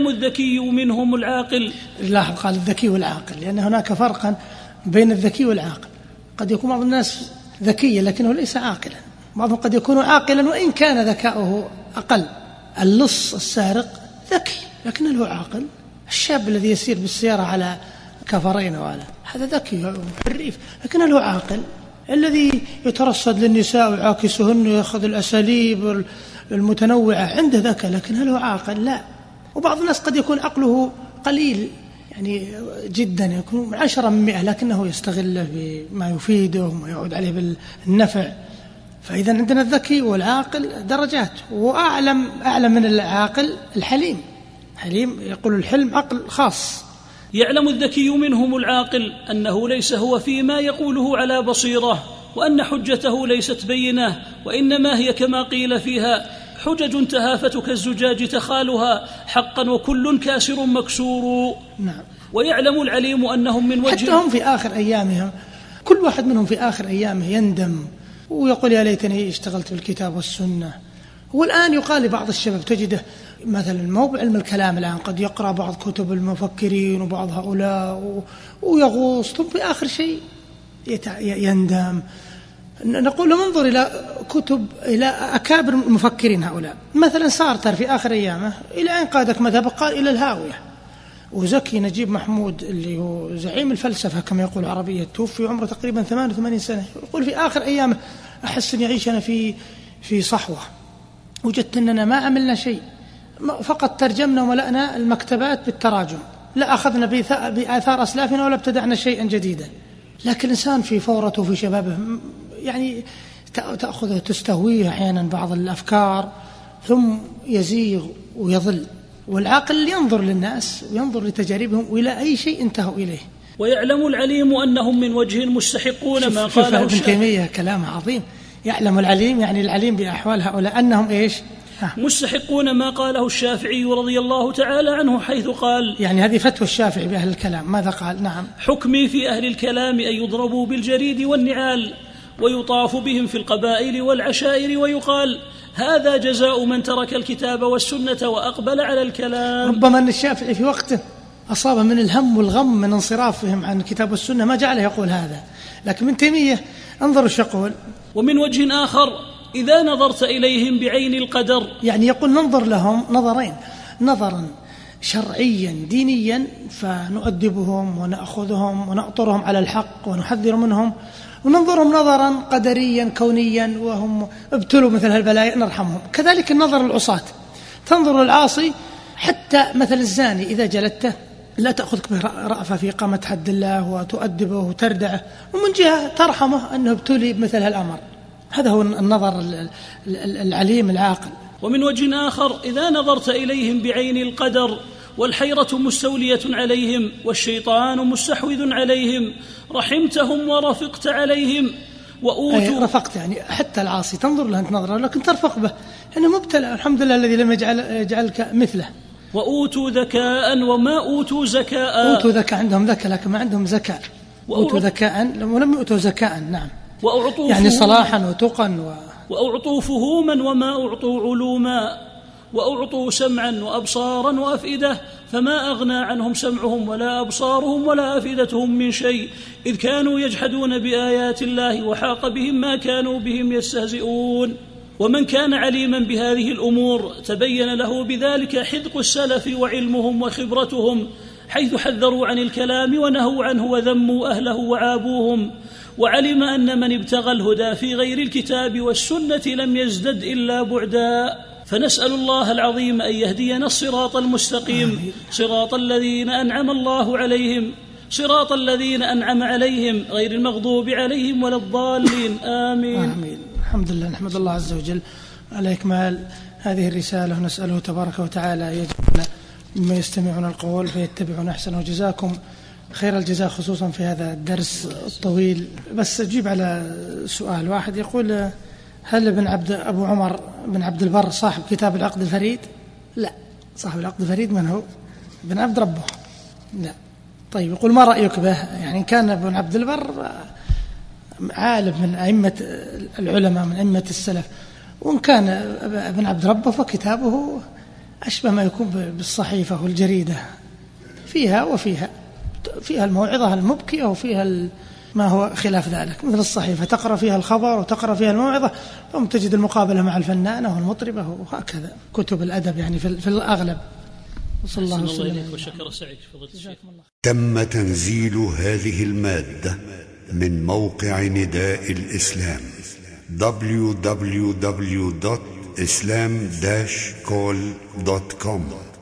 الذكي منهم العاقل. لاحظ قال الذكي والعاقل، لأن هناك فرقا بين الذكي والعاقل. قد يكون بعض الناس ذكيا لكنه ليس عاقلا، بعضهم قد يكون عاقلا وإن كان ذكاؤه أقل. اللص السارق ذكي لكن له عاقل، الشاب الذي يسير بالسيارة على كفرين وعلى هذا ذكي حريف لكن له عاقل. الذي يترصد للنساء ويعاكسهن ويأخذ الأساليب المتنوعة عنده ذكاء لكن له عاقل لا. وبعض الناس قد يكون عقله قليل يعني جدا، يكون 10% لكنه يستغله بما يفيده وما يعود عليه بالنفع. فإذا عندنا الذكي والعاقل درجات، وأعلم من العاقل الحليم. حليم يقول الحلم عقل خاص. يعلم الذكي منهم العاقل أنه ليس هو فيما يقوله على بصيرة، وأن حجته ليست بينة، وإنما هي كما قيل فيها حجج تهافت كالزجاج تخالها حقا وكل كاسر مكسور. نعم. ويعلم العليم أنهم من وجه، حتى هم في آخر أيامهم كل واحد منهم في آخر أيامه يندم ويقول يا ليتني اشتغلت بالكتاب والسنة. والآن يقال لبعض الشباب تجده مثلا ما هو بعلم الكلام الآن، قد يقرأ بعض كتب المفكرين وبعض هؤلاء ويغوص، ثم في آخر شيء يندم. نقول له انظر إلى كتب إلى أكابر المفكرين هؤلاء، مثلا سارتر في آخر أيامه إلى أن قادك مذهبه قال إلى الهاوية. وزكي نجيب محمود اللي هو زعيم الفلسفة كما يقول العربية توفي عمره تقريبا 88 سنة، يقول في آخر أيامه أحس أن يعيش أنا في صحوة، وجدت أننا ما عملنا شيء، فقط ترجمنا وملأنا المكتبات بالتراجم، لا أخذنا بآثار أسلافنا ولا ابتدعنا شيئا جديدا. لكن الإنسان في فورته وفي شبابه يعني تأخذه تستهويه أحيانا بعض الأفكار ثم يزيغ ويضل. والعاقل ينظر للناس وينظر لتجاربهم وإلى أي شيء انتهوا إليه، ويعلم العليم أنهم من وجه مستحقون ما قاله ابن تيمية. كلام عظيم. يعلم العليم يعني العليم بأحوال هؤلاء أنهم إيش؟ مستحقون ما قاله الشافعي رضي الله تعالى عنه حيث قال، يعني هذه فتوى الشافعي بأهل الكلام، ماذا قال؟ نعم، حكمي في أهل الكلام أن يضربوا بالجريد والنعال ويطاف بهم في القبائل والعشائر ويقال هذا جزاء من ترك الكتاب والسنة وأقبل على الكلام. ربما أن الشافعي في وقته أصاب من الهم والغم من انصرافهم عن الكتاب والسنة ما جعله يقول هذا، لكن من تيمية انظروا ايش يقول. ومن وجه آخر إذا نظرت إليهم بعين القدر، يعني يقول ننظر لهم نظرين، نظرا شرعيا دينيا فنؤدبهم ونأخذهم ونأطرهم على الحق ونحذر منهم، وننظرهم نظرا قدريا كونيا وهم ابتلوا مثل هالبلايا نرحمهم. كذلك النظر العصاة، تنظر العاصي حتى مثل الزاني إذا جلدته لا تأخذك به رأفة في إقامة حد الله وتؤدبه وتردعه، ومن جهة ترحمه أنه ابتلي بمثل هالأمر. هذا هو النظر العليم العاقل. ومن وجه آخر إذا نظرت إليهم بعين القدر والحيرة مستولية عليهم والشيطان مستحوذ عليهم رحمتهم ورفقت عليهم وأوتوا، رفقت يعني حتى العاصي تنظر له أنت نظرة لكن ترفق به أنه مبتلى، الحمد لله الذي لم يجعلك مثله. وأوتوا ذكاء وما أوتوا زكاء، أوتوا ذكاء عندهم ذكاء لكن ما عندهم زكاء، أوتوا ذكاء ولم يؤتوا زكاء. نعم، يعني صلاحا وتقا وأعطوا فهوما وما أعطوا علوما وأعطوا سمعا وأبصارا وأفئدة فما أغنى عنهم سمعهم ولا أبصارهم ولا أفئدتهم من شيء إذ كانوا يجحدون بآيات الله وحاق بهم ما كانوا بهم يستهزئون. ومن كان عليما بهذه الأمور تبين له بذلك حذق السلف وعلمهم وخبرتهم حيث حذروا عن الكلام ونهوا عنه وذموا أهله وعابوهم، وعلم أن من ابتغى الهدى في غير الكتاب والسنة لم يزدد إلا بعدا. فنسأل الله العظيم أن يهدينا الصراط المستقيم، صراط الذين أنعم الله عليهم، صراط الذين أنعم عليهم غير المغضوب عليهم ولا الضالين، آمين. الحمد لله، نحمد الله عز وجل على إكمال هذه الرسالة، ونسأله تبارك وتعالى يجعلنا مما يستمعون القول فيتبعون أحسنه، وجزاكم خير الجزاء خصوصا في هذا الدرس الطويل. بس أجيب على سؤال واحد يقول هل أبو عمر بن عبد البر صاحب كتاب العقد الفريد؟ لا. صاحب العقد الفريد من هو؟ ابن عبد ربه؟ لا. طيب يقول ما رأيك به؟ يعني كان ابن عبد البر عالم من أئمة العلماء من أئمة السلف، وإن كان ابن عبد ربه فكتابه أشبه ما يكون بالصحيفة والجريدة، فيها الموعظة المبكية وفيها ما هو خلاف ذلك. مثل الصحيفة تقرأ فيها الخبر وتقرأ فيها الموعظة ثم تجد المقابلة مع الفنانة والمطربة، وهكذا كتب الأدب يعني في الأغلب. صلى الله عليه وسلم. تم تنزيل هذه المادة من موقع نداء الإسلام www.islam-call.com